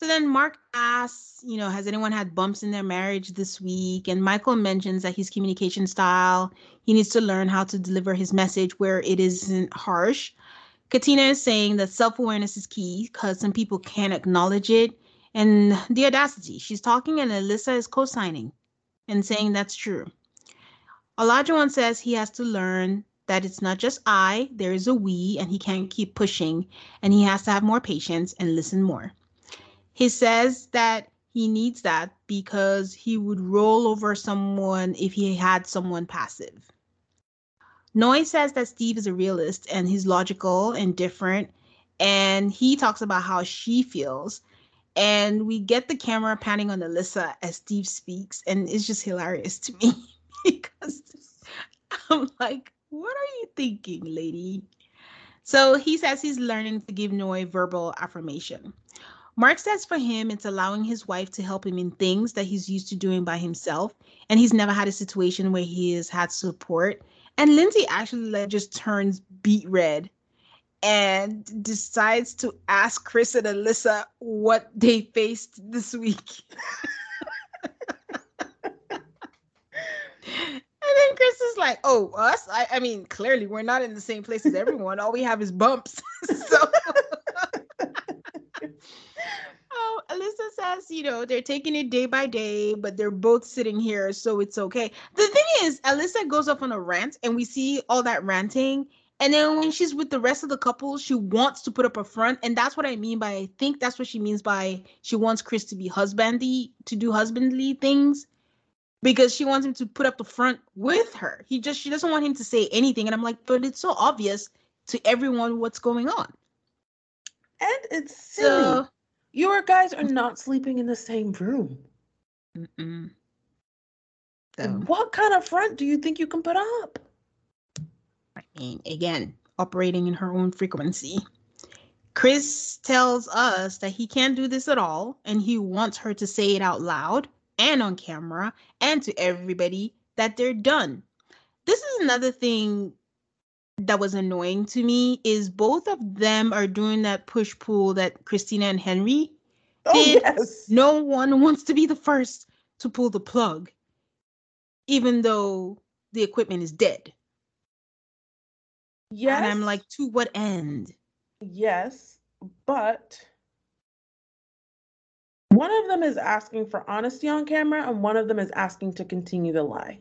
So then Mark asks, you know, has anyone had bumps in their marriage this week? And Michael mentions that his communication style, he needs to learn how to deliver his message where it isn't harsh. Katina is saying that self-awareness is key because some people can't acknowledge it. And the audacity, she's talking and Alyssa is co-signing and saying that's true. Olajuwon says he has to learn that it's not just I, there is a we, and he can't keep pushing, and he has to have more patience and listen more. He says that he needs that because he would roll over someone if he had someone passive. Noi says that Steve is a realist and he's logical and different, and he talks about how she feels. And we get the camera panning on Alyssa as Steve speaks. And it's just hilarious to me because I'm like, what are you thinking, lady? So he says he's learning to give Noi verbal affirmation. Mark says for him, it's allowing his wife to help him in things that he's used to doing by himself. And he's never had a situation where he has had support. And Lindsay actually like, just turns beet red and decides to ask Chris and Alyssa what they faced this week. And then Chris is like, oh, us? I, I mean, clearly we're not in the same place as everyone. All we have is bumps. So, oh, Alyssa says, you know, they're taking it day by day, but they're both sitting here, so it's okay. The thing is, Alyssa goes off on a rant, and we see all that ranting. And then when she's with the rest of the couple, she wants to put up a front. And that's what I mean by, I think that's what she means by she wants Chris to be husbandy, to do husbandly things. Because she wants him to put up the front with her. He just, she doesn't want him to say anything. And I'm like, but it's so obvious to everyone what's going on. And it's silly. So, your guys are not sleeping in the same room. Mm-mm. So. What kind of front do you think you can put up? I mean, again, operating in her own frequency. Chris tells us that he can't do this at all, and he wants her to say it out loud and on camera and to everybody that they're done. This is another thing that was annoying to me, is both of them are doing that push-pull that Christina and Henry did. Oh, yes. No one wants to be the first to pull the plug, even though the equipment is dead. Yes. And I'm like, to what end? Yes, but one of them is asking for honesty on camera, and one of them is asking to continue the lie.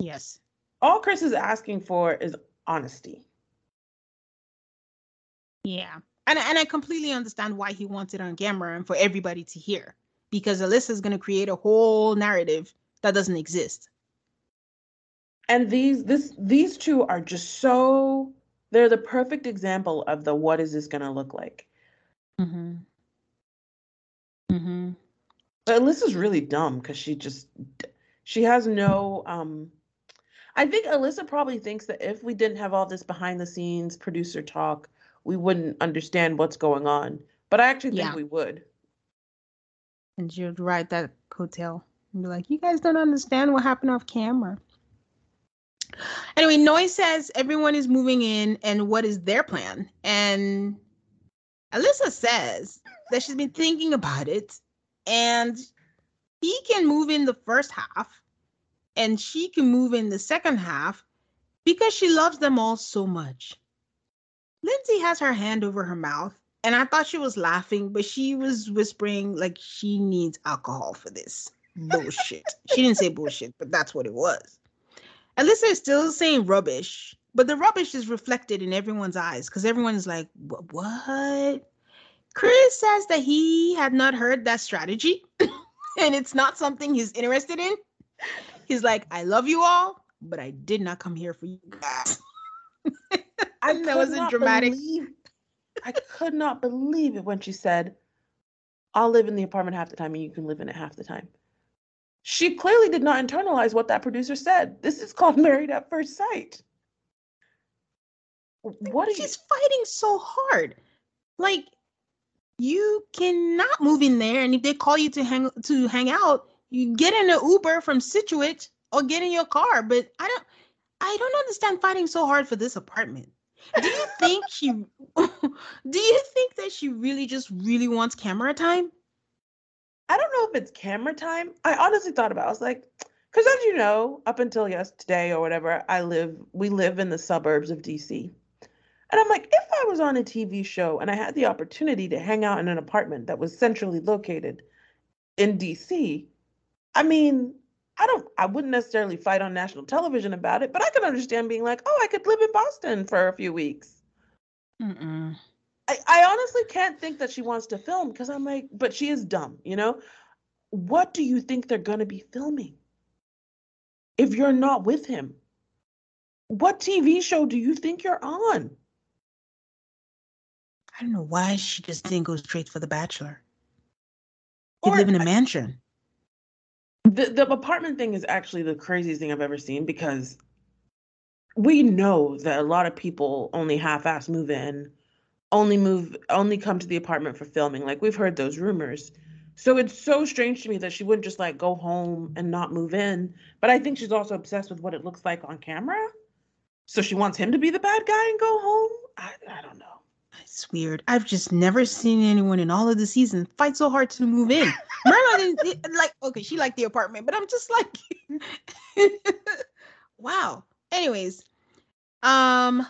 Yes. All Chris is asking for is honesty. Yeah. And, and I completely understand why he wants it on camera and for everybody to hear, because Alyssa is going to create a whole narrative that doesn't exist. And these this these two are just so, they're the perfect example of the what is this going to look like. Mm-hmm. Mm-hmm. But Alyssa's really dumb because she just, she has no, um, I think Alyssa probably thinks that if we didn't have all this behind the scenes producer talk, we wouldn't understand what's going on. But I actually think yeah. we would. And she would ride that coattail and be like, you guys don't understand what happened off camera. Anyway, Noi says everyone is moving in and what is their plan? And Alyssa says that she's been thinking about it and he can move in the first half and she can move in the second half because she loves them all so much. Lindsay has her hand over her mouth and I thought she was laughing, but she was whispering like she needs alcohol for this bullshit. She didn't say bullshit, but that's what it was. Alyssa is still saying rubbish, but the rubbish is reflected in everyone's eyes because everyone is like, what? Chris says that he had not heard that strategy and it's not something he's interested in. He's like, I love you all, but I did not come here for you guys. I that wasn't dramatic. Believe, I could not believe it when she said, I'll live in the apartment half the time and you can live in it half the time. She clearly did not internalize what that producer said. This is called Married at First Sight. What is She's you- fighting so hard. Like, you cannot move in there, and if they call you to hang to hang out, you get in an Uber from Scituate or get in your car. But I don't I don't understand fighting so hard for this apartment. Do you think she do you think that she really just really wants camera time? I don't know if it's camera time. I honestly thought about it. I was like, because as you know, up until yesterday or whatever, I live, we live in the suburbs of D C. And I'm like, if I was on a T V show and I had the opportunity to hang out in an apartment that was centrally located in D C, I mean, I don't, I wouldn't necessarily fight on national television about it, but I can understand being like, oh, I could live in Boston for a few weeks. Mm-mm. I, I honestly can't think that she wants to film because I'm like, but she is dumb, you know? What do you think they're going to be filming if you're not with him? What T V show do you think you're on? I don't know why she just didn't go straight for The Bachelor. You live in a mansion. The, the apartment thing is actually the craziest thing I've ever seen because we know that a lot of people only half-ass move in. only move, only come to the apartment for filming. Like, we've heard those rumors. So it's so strange to me that she wouldn't just, like, go home and not move in. But I think she's also obsessed with what it looks like on camera. So she wants him to be the bad guy and go home? I, I don't know. It's weird. I've just never seen anyone in all of the seasons fight so hard to move in. Marla didn't, like, okay, she liked the apartment, but I'm just like, wow. Anyways, um,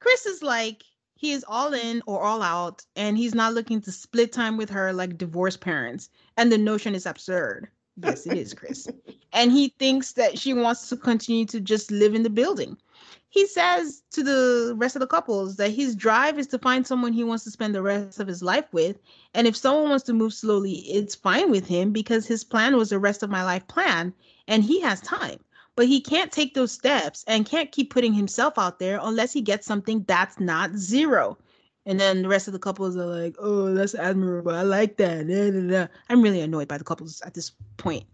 Chris is like, He is all in or all out, and he's not looking to split time with her like divorced parents. And the notion is absurd. Yes, it is, Chris. And he thinks that she wants to continue to just live in the building. He says to the rest of the couples that his drive is to find someone he wants to spend the rest of his life with. And if someone wants to move slowly, it's fine with him because his plan was the rest of my life plan, and he has time. But he can't take those steps and can't keep putting himself out there unless he gets something that's not zero. And then the rest of the couples are like, oh, that's admirable. I like that. Da, da, da. I'm really annoyed by the couples at this point.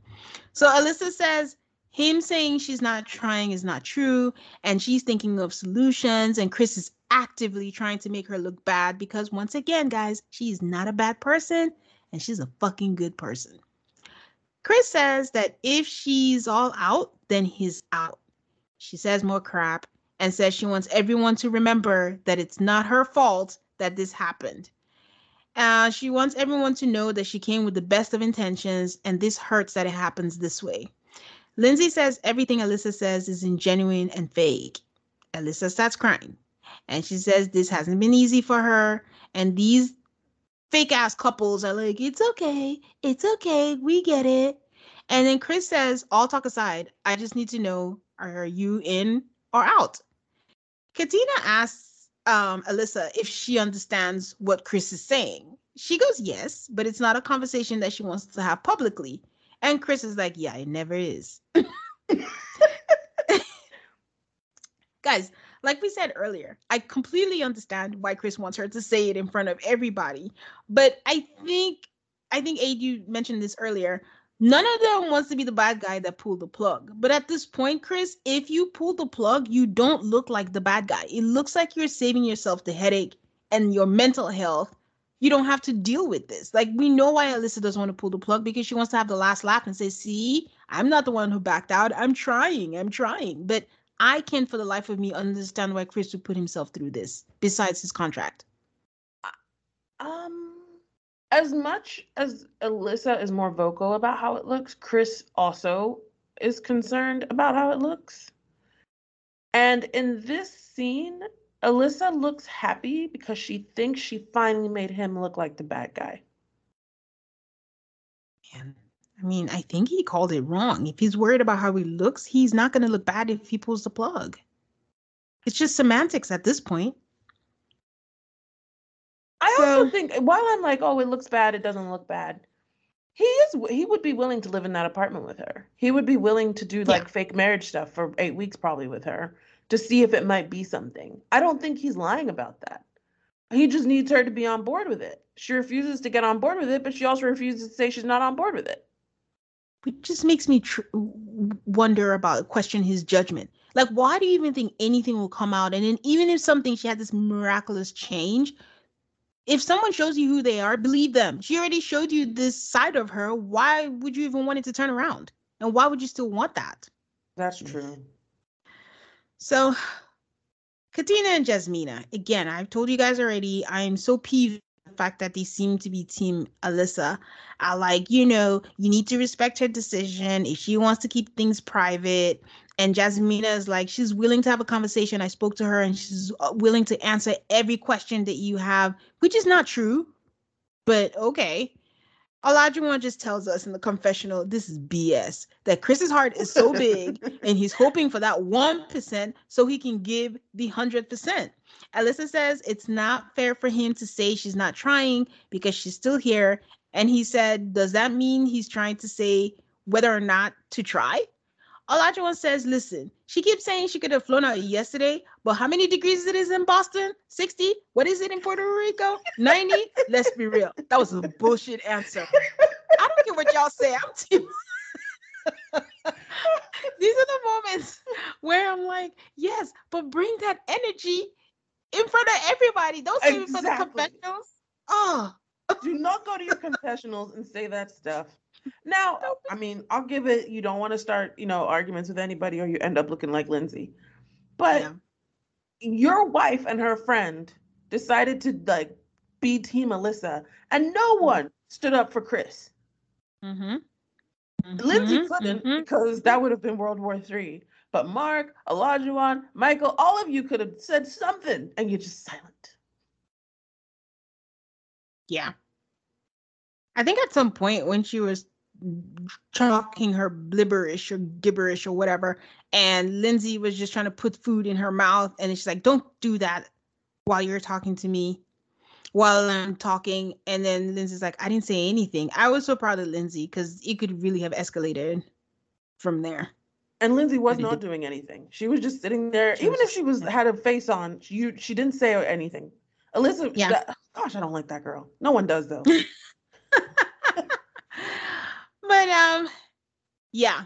So Alyssa says him saying she's not trying is not true. And she's thinking of solutions. And Chris is actively trying to make her look bad because, once again, guys, she's not a bad person. And she's a fucking good person. Chris says that if she's all out, then he's out. She says more crap and says she wants everyone to remember that it's not her fault that this happened. Uh, she wants everyone to know that she came with the best of intentions, and this hurts that it happens this way. Lindsay says everything Alyssa says is ingenuine and fake. Alyssa starts crying, and she says this hasn't been easy for her, and these fake-ass couples are like, it's okay, it's okay, we get it. And then Chris says, all talk aside, I just need to know, are you in or out? Katina asks um, Alyssa if she understands what Chris is saying. She goes, yes, but it's not a conversation that she wants to have publicly. And Chris is like, yeah, it never is. Guys, like we said earlier, I completely understand why Chris wants her to say it in front of everybody. But I think, I think Aid, you mentioned this earlier, none of them wants to be the bad guy that pulled the plug. But at this point, Chris, if you pull the plug, you don't look like the bad guy. It looks like you're saving yourself the headache and your mental health. You don't have to deal with this. Like, we know why Alyssa doesn't want to pull the plug, because she wants to have the last laugh and say, see, I'm not the one who backed out. I'm trying. I'm trying. But I can't for the life of me understand why Chris would put himself through this, besides his contract. Um, as much as Alyssa is more vocal about how it looks, Chris also is concerned about how it looks. And in this scene, Alyssa looks happy because she thinks she finally made him look like the bad guy. Man. I mean, I think he called it wrong. If he's worried about how he looks, he's not going to look bad if he pulls the plug. It's just semantics at this point. I so, also think, while I'm like, oh, it looks bad, it doesn't look bad, he is he would be willing to live in that apartment with her. He would be willing to do like yeah. fake marriage stuff for eight weeks probably with her to see if it might be something. I don't think he's lying about that. He just needs her to be on board with it. She refuses to get on board with it, but she also refuses to say she's not on board with it. Which just makes me tr- wonder about, question his judgment. Like, why do you even think anything will come out? And then even if something, she had this miraculous change. If someone shows you who they are, believe them. She already showed you this side of her. Why would you even want it to turn around? And why would you still want that? That's true. So, Katina and Jasmina. Again, I've told you guys already, I am so peeved. The fact that they seem to be team Alyssa are like, you know, you need to respect her decision if she wants to keep things private. And Jasmina is like, she's willing to have a conversation. I spoke to her and she's willing to answer every question that you have, which is not true, but okay. Olajuwon just tells us in the confessional, this is B S, that Chris's heart is so big and he's hoping for that one percent so he can give the one hundred percent. Alyssa says it's not fair for him to say she's not trying because she's still here. And he said, does that mean he's trying to say whether or not to try? Olajuwon says, listen, she keeps saying she could have flown out yesterday, but how many degrees it is in Boston? sixty? What is it in Puerto Rico? ninety? Let's be real. That was a bullshit answer. I don't care what y'all say. I'm too... These are the moments where I'm like, yes, but bring that energy in front of everybody. Don't save exactly. it for the confessionals. Oh. Do not go to your confessionals and say that stuff. Now, I mean, I'll give it, you don't want to start, you know, arguments with anybody or you end up looking like Lindsay. But yeah. your wife and her friend decided to, like, be team Alyssa, and no one stood up for Chris. Mm-hmm. Mm-hmm. Lindsay couldn't mm-hmm. because that would have been World War Three. But Mark, Olajuwon, Michael, all of you could have said something, and you're just silent. yeah. I think at some point when she was talking her blibberish or gibberish or whatever, and Lindsay was just trying to put food in her mouth, and she's like, don't do that while you're talking to me, while I'm talking. And then Lindsay's like, I didn't say anything. I was so proud of Lindsay because it could really have escalated from there. And Lindsay was not doing anything. She was just sitting there. Even if she was had a face on, she, she didn't say anything. Alyssa, yeah. That, gosh, I don't like that girl. No one does, though. But, um, yeah.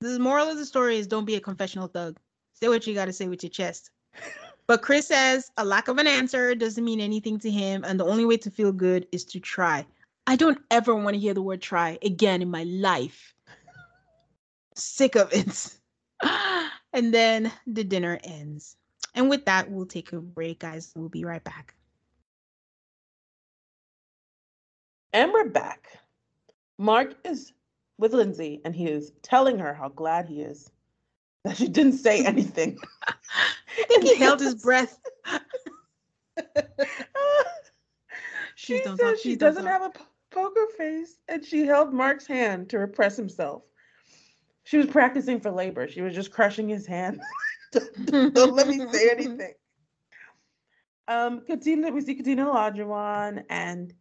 The moral of the story is don't be a confessional thug. Say what you got to say with your chest. But Chris says a lack of an answer doesn't mean anything to him, and the only way to feel good is to try. I don't ever want to hear the word try again in my life. Sick of it. And then the dinner ends. And with that, we'll take a break, guys. We'll be right back. And we're back. Mark is with Lindsay, and he is telling her how glad he is that she didn't say anything. I think he held his breath. She says she doesn't have a poker face, and she held Mark's hand to repress himself. She was practicing for labor. She was just crushing his hand. don't, don't let me say anything. Um, Katina, we see Katina Olajuwon, and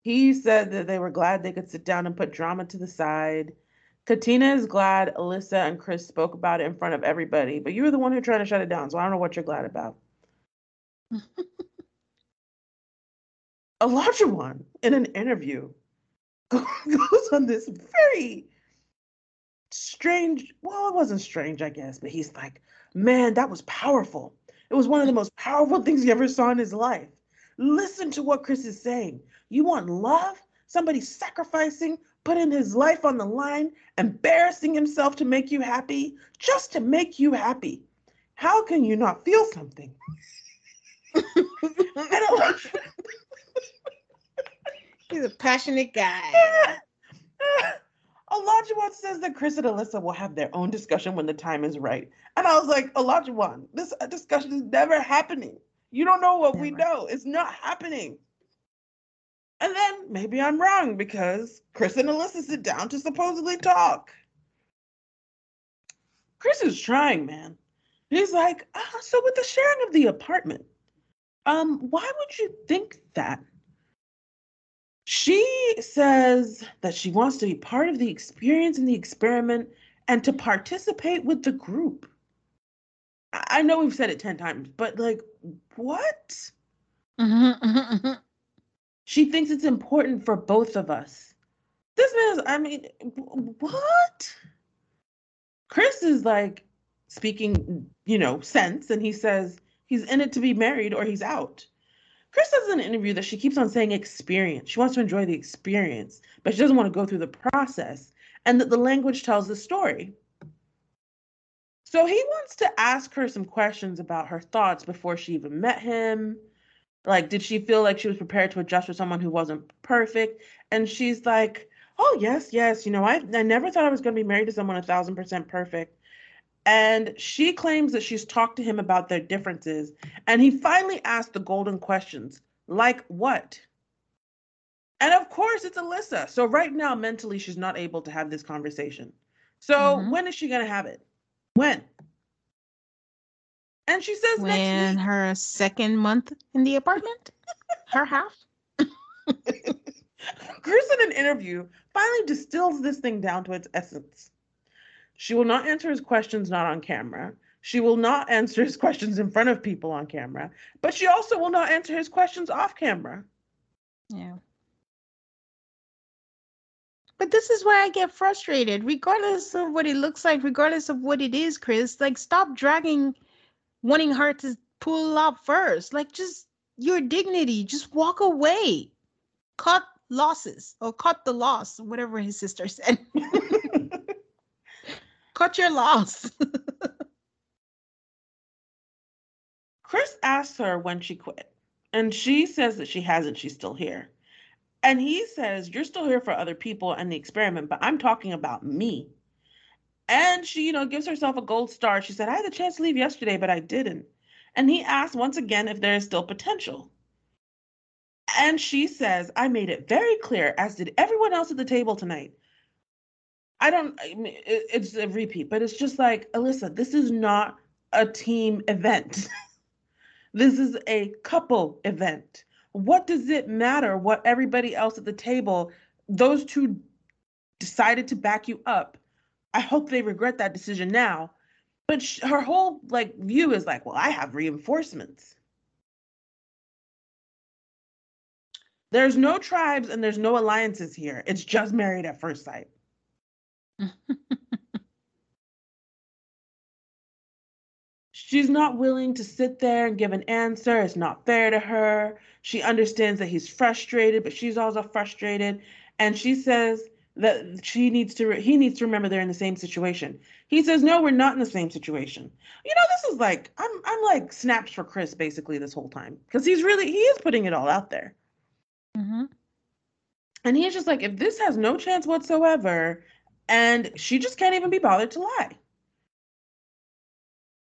he said that they were glad they could sit down and put drama to the side. Katina is glad Alyssa and Chris spoke about it in front of everybody, but you were the one who tried to shut it down, so I don't know what you're glad about. Olajuwon, in an interview, goes on this very... strange. Well, it wasn't strange, I guess, but he's like, man, that was powerful. It was one of the most powerful things he ever saw in his life. Listen to what Chris is saying. You want love? Somebody sacrificing, putting his life on the line, embarrassing himself to make you happy, just to make you happy. How can you not feel something? I don't like He's a passionate guy. Olajuwon says that Chris and Alyssa will have their own discussion when the time is right. And I was like, Olajuwon, this discussion is never happening. You don't know what never. We know. It's not happening. And then maybe I'm wrong because Chris and Alyssa sit down to supposedly talk. Chris is trying, man. He's like, oh, so with the sharing of the apartment, um, why would you think that? She says that she wants to be part of the experience and the experiment and to participate with the group. I know we've said it ten times, but like, what? Mm-hmm, mm-hmm, mm-hmm. She thinks it's important for both of us. This man is, I mean, what? Chris is like speaking, you know, sense, and he says he's in it to be married or he's out. Chris says in an interview that she keeps on saying experience. She wants to enjoy the experience, but she doesn't want to go through the process, and that the language tells the story. So he wants to ask her some questions about her thoughts before she even met him. Like, did she feel like she was prepared to adjust for someone who wasn't perfect? And she's like, oh, yes, yes. You know, I, I never thought I was going to be married to someone one thousand percent perfect. And she claims that she's talked to him about their differences. And he finally asked the golden questions, like what? And of course, it's Alyssa. So right now, mentally, she's not able to have this conversation. So mm-hmm. when is she going to have it? When? And she says when next week. Her second month in the apartment? Her half? Chris, in an interview, finally distills this thing down to its essence. She will not answer his questions not on camera. She will not answer his questions in front of people on camera. But she also will not answer his questions off camera. Yeah. But this is why I get frustrated. Regardless of what it looks like, regardless of what it is, Chris, like, stop dragging, wanting her to pull out first. Like, just your dignity. Just walk away. Cut losses or cut the loss, whatever his sister said. Cut your loss. Chris asks her when she quit, and she says that she hasn't. She's still here. And he says, you're still here for other people and the experiment, but I'm talking about me. And she, you know, gives herself a gold star. She said, I had the chance to leave yesterday, but I didn't. And he asks once again if there is still potential. And she says, I made it very clear, as did everyone else at the table tonight. I don't, I mean, it, it's a repeat, but it's just like, Alyssa, this is not a team event. This is a couple event. What does it matter what everybody else at the table, those two decided to back you up. I hope they regret that decision now. But sh- her whole like view is like, well, I have reinforcements. There's no tribes and there's no alliances here. It's just married at first sight. She's not willing to sit there and give an answer. It's not fair to her. She understands that he's frustrated, but she's also frustrated. And she says that she needs to, re- he needs to remember they're in the same situation. He says, no, we're not in the same situation. You know, this is like, I'm, I'm like snaps for Chris basically this whole time. Because he's really, he is putting it all out there. Mm-hmm. And he's just like, if this has no chance whatsoever, and she just can't even be bothered to lie.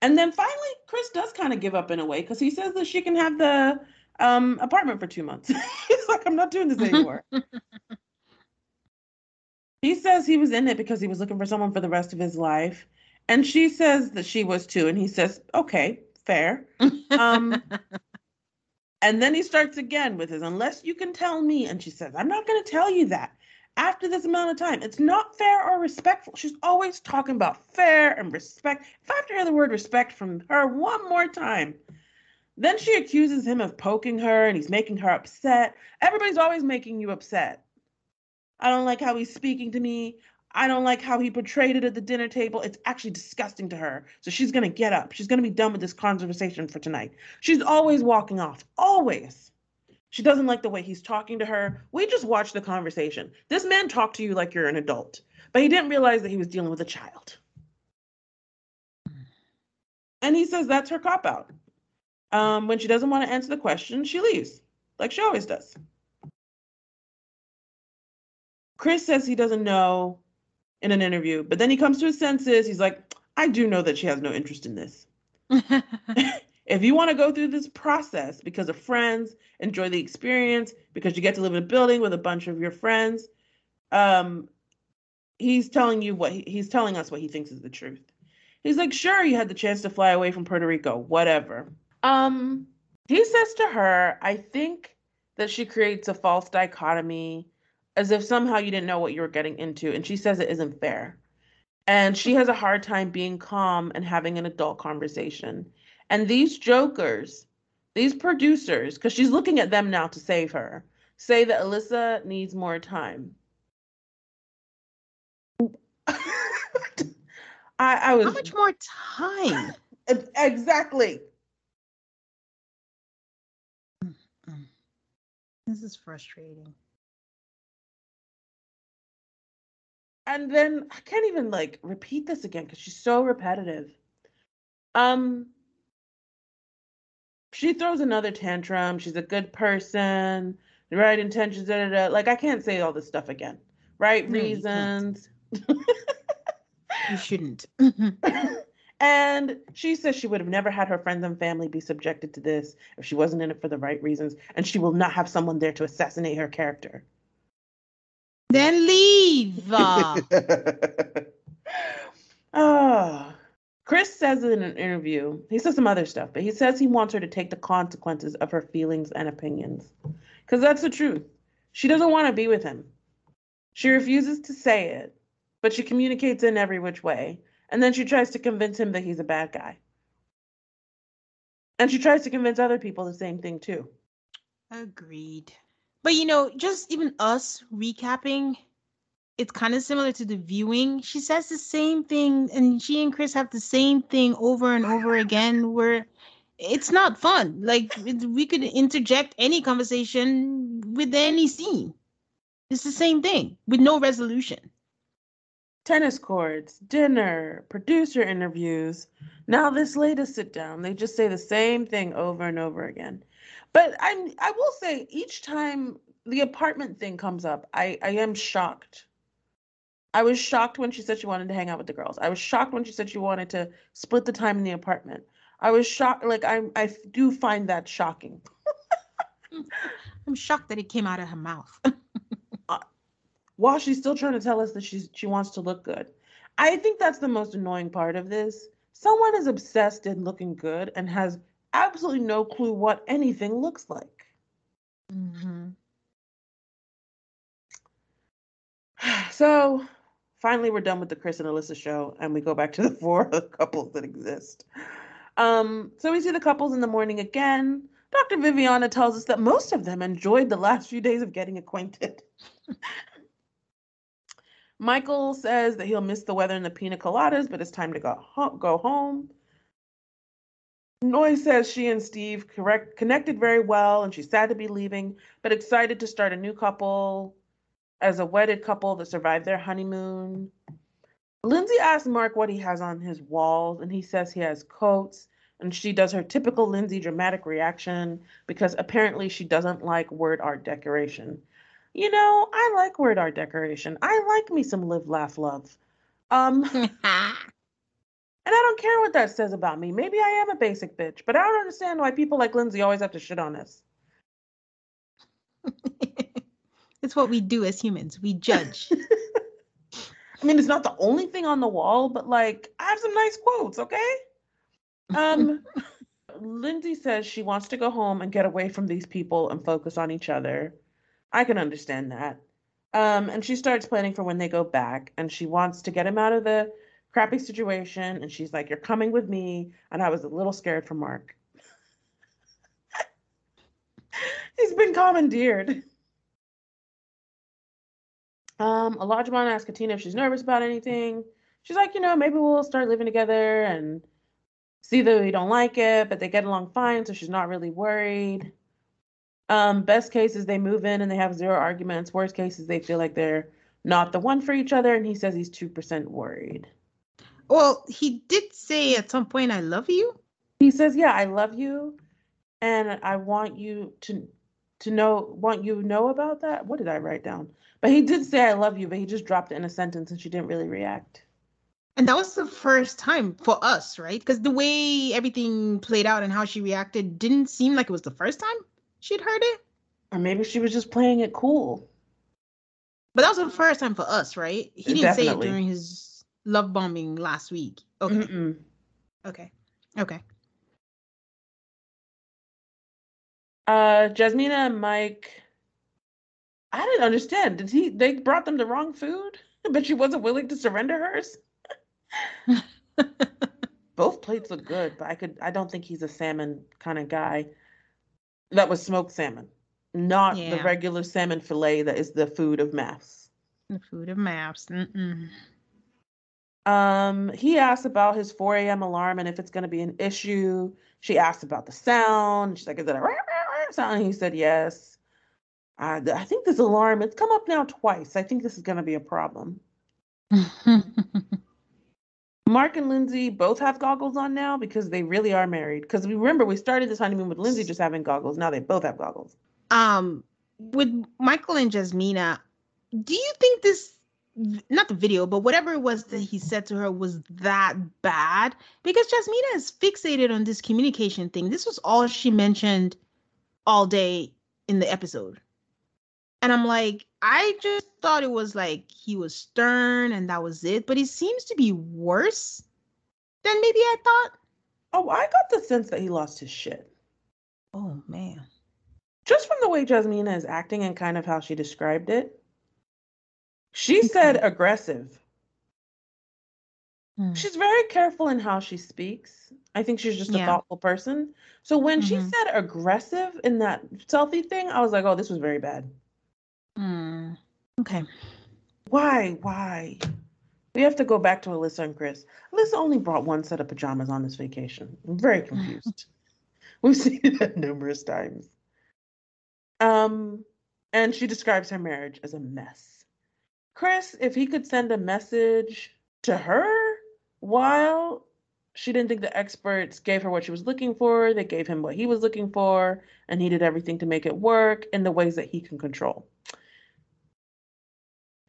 And then finally, Chris does kind of give up in a way because he says that she can have the um, apartment for two months. He's like, I'm not doing this anymore. He says he was in it because he was looking for someone for the rest of his life. And she says that she was too. And he says, okay, fair. Um, and then he starts again with his, unless you can tell me. And she says, I'm not going to tell you that. After this amount of time, it's not fair or respectful. She's always talking about fair and respect. If I have to hear the word respect from her one more time, then she accuses him of poking her and he's making her upset. Everybody's always making you upset. I don't like how he's speaking to me. I don't like how he portrayed it at the dinner table. It's actually disgusting to her. So she's going to get up. She's going to be done with this conversation for tonight. She's always walking off, always. She doesn't like the way he's talking to her. We just watched the conversation. This man talked to you like you're an adult, but he didn't realize that he was dealing with a child. And he says that's her cop-out. Um, when she doesn't want to answer the question, she leaves, like she always does. Chris says he doesn't know in an interview, but then he comes to his senses. He's like, I do know that she has no interest in this. If you want to go through this process because of friends, enjoy the experience, because you get to live in a building with a bunch of your friends, um, he's telling you what he, he's telling us what he thinks is the truth. He's like, sure, you had the chance to fly away from Puerto Rico, whatever. Um, he says to her, I think that she creates a false dichotomy as if somehow you didn't know what you were getting into. And she says it isn't fair. And she has a hard time being calm and having an adult conversation. And these jokers, these producers, because she's looking at them now to save her, say that Alyssa needs more time. I, I was. How much more time? Exactly. This is frustrating. And then I can't even like repeat this again because she's so repetitive. Um. She throws another tantrum. She's a good person. The right intentions, da, da, da. Like, I can't say all this stuff again. Right no, reasons. You, you shouldn't. And she says she would have never had her friends and family be subjected to this if she wasn't in it for the right reasons. And she will not have someone there to assassinate her character. Then leave. Oh. Chris says in an interview, he says some other stuff, but he says he wants her to take the consequences of her feelings and opinions. Because that's the truth. She doesn't want to be with him. She refuses to say it, but she communicates in every which way. And then she tries to convince him that he's a bad guy. And she tries to convince other people the same thing too. Agreed. But you know, just even us recapping, it's kind of similar to the viewing. She says the same thing, and she and Chris have the same thing over and over again, where it's not fun. Like, we could interject any conversation with any scene. It's the same thing with no resolution. Tennis courts, dinner, producer interviews. Now this latest sit down, they just say the same thing over and over again. But I'm, I will say each time the apartment thing comes up, I, I am shocked. I was shocked when she said she wanted to hang out with the girls. I was shocked when she said she wanted to split the time in the apartment. I was shocked. Like, I I do find that shocking. I'm shocked that it came out of her mouth. While she's still trying to tell us that she's, she wants to look good. I think that's the most annoying part of this. Someone is obsessed in looking good and has absolutely no clue what anything looks like. Mm-hmm. So finally, we're done with the Chris and Alyssa show, and we go back to the four couples that exist. Um, so we see the couples in the morning again. Doctor Viviana tells us that most of them enjoyed the last few days of getting acquainted. Michael says that he'll miss the weather and the pina coladas, but it's time to go, ho- go home. Noi says she and Steve correct- connected very well, and she's sad to be leaving, but excited to start a new couple as a wedded couple that survived their honeymoon. Lindsay asks Mark what he has on his walls, and he says he has coats, and she does her typical Lindsay dramatic reaction because apparently she doesn't like word art decoration. You know, I like word art decoration. I like me some live, laugh, love. Um, and I don't care what that says about me. Maybe I am a basic bitch, but I don't understand why people like Lindsay always have to shit on us. It's what we do as humans. We judge. I mean, it's not the only thing on the wall, but like, I have some nice quotes, okay? Um, Lindsay says she wants to go home and get away from these people and focus on each other. I can understand that. Um, and she starts planning for when they go back, and she wants to get him out of the crappy situation. And she's like, you're coming with me. And I was a little scared for Mark. He's been commandeered. Um, Olajuwon asks Katina if she's nervous about anything. She's like, you know, maybe we'll start living together and see that we don't like it, but they get along fine. So she's not really worried. Um, best case is they move in and they have zero arguments. Worst case is they feel like they're not the one for each other. And he says he's two percent worried. Well, he did say at some point, I love you. He says, yeah, I love you. And I want you to, to know, want you to know about that. What did I write down? But he did say, I love you, but he just dropped it in a sentence and she didn't really react. And that was the first time for us, right? Because the way everything played out and how she reacted didn't seem like it was the first time she'd heard it. Or maybe she was just playing it cool. But that was the first time for us, right? He didn't Definitely. say it during his love bombing last week. Okay. Mm-mm. Okay. Okay. Uh, Jasmina and Mike, I didn't understand. Did he? They brought them the wrong food, but she wasn't willing to surrender hers? Both plates look good, but I could. I don't think he's a salmon kind of guy. That was smoked salmon, not yeah. the regular salmon fillet that is the food of maths. The food of maths. Mm-mm. Um, he asks about his four a.m. alarm and if it's going to be an issue. She asks about the sound. She's like, is that a rah, rah, rah sound? And he said, yes. Uh, I think this alarm, it's come up now twice. I think this is going to be a problem. Mark and Lindsay both have goggles on now because they really are married. Because remember, we started this honeymoon with Lindsay just having goggles. Now they both have goggles. Um, with Michael and Jasmina, do you think this, not the video, but whatever it was that he said to her was that bad? Because Jasmina is fixated on this communication thing. This was all she mentioned all day in the episode. And I'm like, I just thought it was like he was stern and that was it. But it seems to be worse than maybe I thought. Oh, I got the sense that he lost his shit. Oh, man. Just from the way Jasmina is acting and kind of how she described it. She said aggressive. Mm. She's very careful in how she speaks. I think she's just yeah. a thoughtful person. So when mm-hmm. she said aggressive in that selfie thing, I was like, oh, this was very bad. Hmm. Okay. Why? Why? We have to go back to Alyssa and Chris. Alyssa only brought one set of pajamas on this vacation. I'm very confused. We've seen that numerous times. Um, and she describes her marriage as a mess. Chris, if he could send a message to her while she didn't think the experts gave her what she was looking for, they gave him what he was looking for, and he did everything to make it work in the ways that he can control.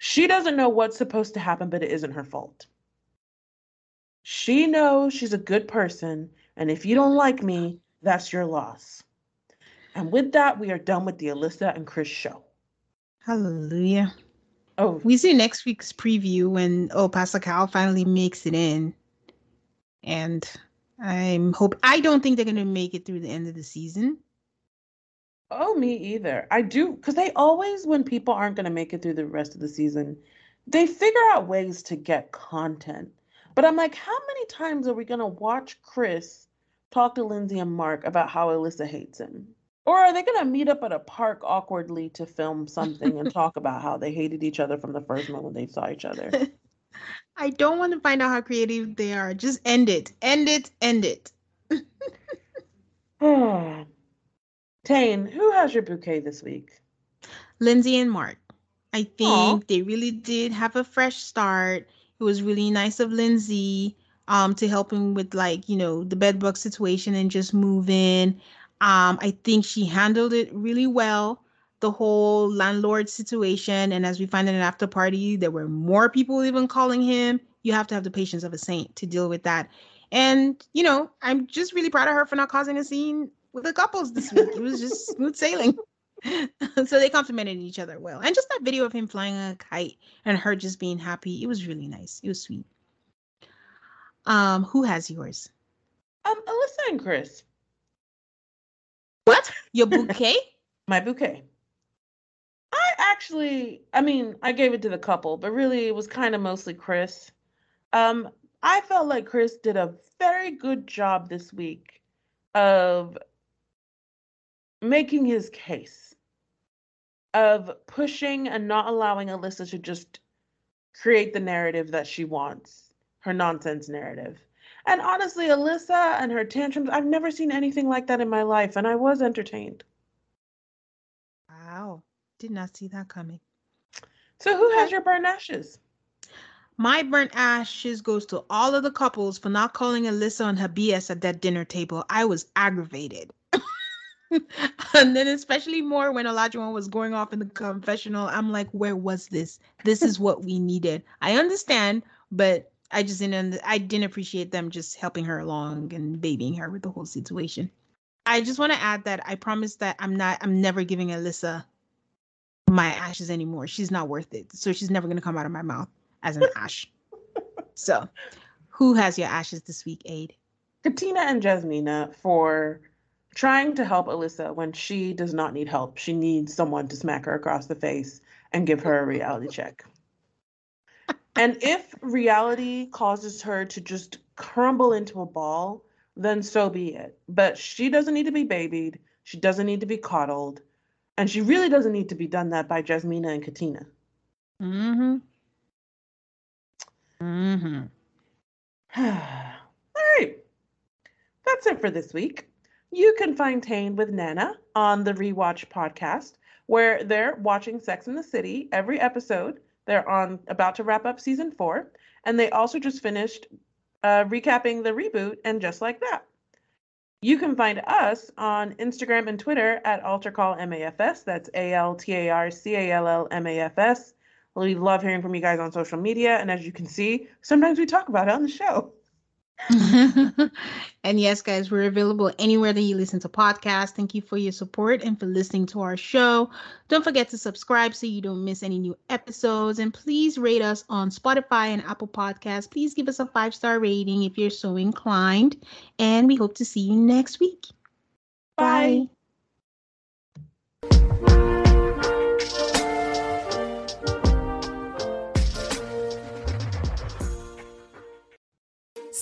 She doesn't know what's supposed to happen, but it isn't her fault. She knows she's a good person, and if you don't like me, that's your loss. And with that, we are done with the Alyssa and Chris show. Hallelujah. Oh, we see next week's preview when oh Pascal finally makes it in, and I'm hope I don't think they're gonna make it through the end of the season. Oh, me either. I do, because they always, when people aren't gonna make it through the rest of the season, they figure out ways to get content. But I'm like, how many times are we gonna watch Chris talk to Lindsay and Mark about how Alyssa hates him? Or are they going to meet up at a park awkwardly to film something and talk about how they hated each other from the first moment they saw each other? I don't want to find out how creative they are. Just end it. End it. End it. Tane, who has your bouquet this week? Lindsay and Mark. I think Aww. They really did have a fresh start. It was really nice of Lindsay um, to help him with, like, you know, the bedbug situation and just move in. Um, I think she handled it really well, the whole landlord situation. And as we find in an after party, there were more people even calling him. You have to have the patience of a saint to deal with that. And, you know, I'm just really proud of her for not causing a scene with the couples this week. It was just smooth sailing. So they complimented each other well. And just that video of him flying a kite and her just being happy. It was really nice. It was sweet. Um, who has yours? Um, Alyssa and Chris. What? Your bouquet? My bouquet. I actually, I mean, I gave it to the couple, but really it was kind of mostly Chris. Um, I felt like Chris did a very good job this week of making his case, of pushing and not allowing Alyssa to just create the narrative that she wants, her nonsense narrative. And honestly, Alyssa and her tantrums, I've never seen anything like that in my life, and I was entertained. Wow. Did not see that coming. So who has your burnt ashes? My burnt ashes goes to all of the couples for not calling Alyssa on her B S at that dinner table. I was aggravated. And then especially more when Olajuwon was going off in the confessional. I'm like, where was this? This is what we needed. I understand, but... I just didn't, I didn't appreciate them just helping her along and babying her with the whole situation. I just want to add that I promise that I'm not, I'm never giving Alyssa my ashes anymore. She's not worth it. So she's never going to come out of my mouth as an ash. So who has your ashes this week, Aid? Katina and Jasmina for trying to help Alyssa when she does not need help. She needs someone to smack her across the face and give her a reality check. And if reality causes her to just crumble into a ball, then so be it. But she doesn't need to be babied. She doesn't need to be coddled. And she really doesn't need to be done that by Jasmina and Katina. Mm-hmm. Mm-hmm. All right. That's it for this week. You can find Tane with Nana on the Rewatch podcast, where they're watching Sex and the City every episode. They're on about to wrap up season four, and they also just finished uh, recapping the reboot and Just Like That. You can find us on Instagram and Twitter at AltarCallMAFS. That's A L T A R C A L L M A F S. We love hearing from you guys on social media, and as you can see, sometimes we talk about it on the show. And yes, guys, we're available anywhere that you listen to podcasts. Thank you for your support and for listening to our show. Don't forget to subscribe so you don't miss any new episodes. And please rate us on Spotify and Apple Podcasts. Please give us a five-star rating if you're so inclined. And we hope to see you next week. Bye. Bye.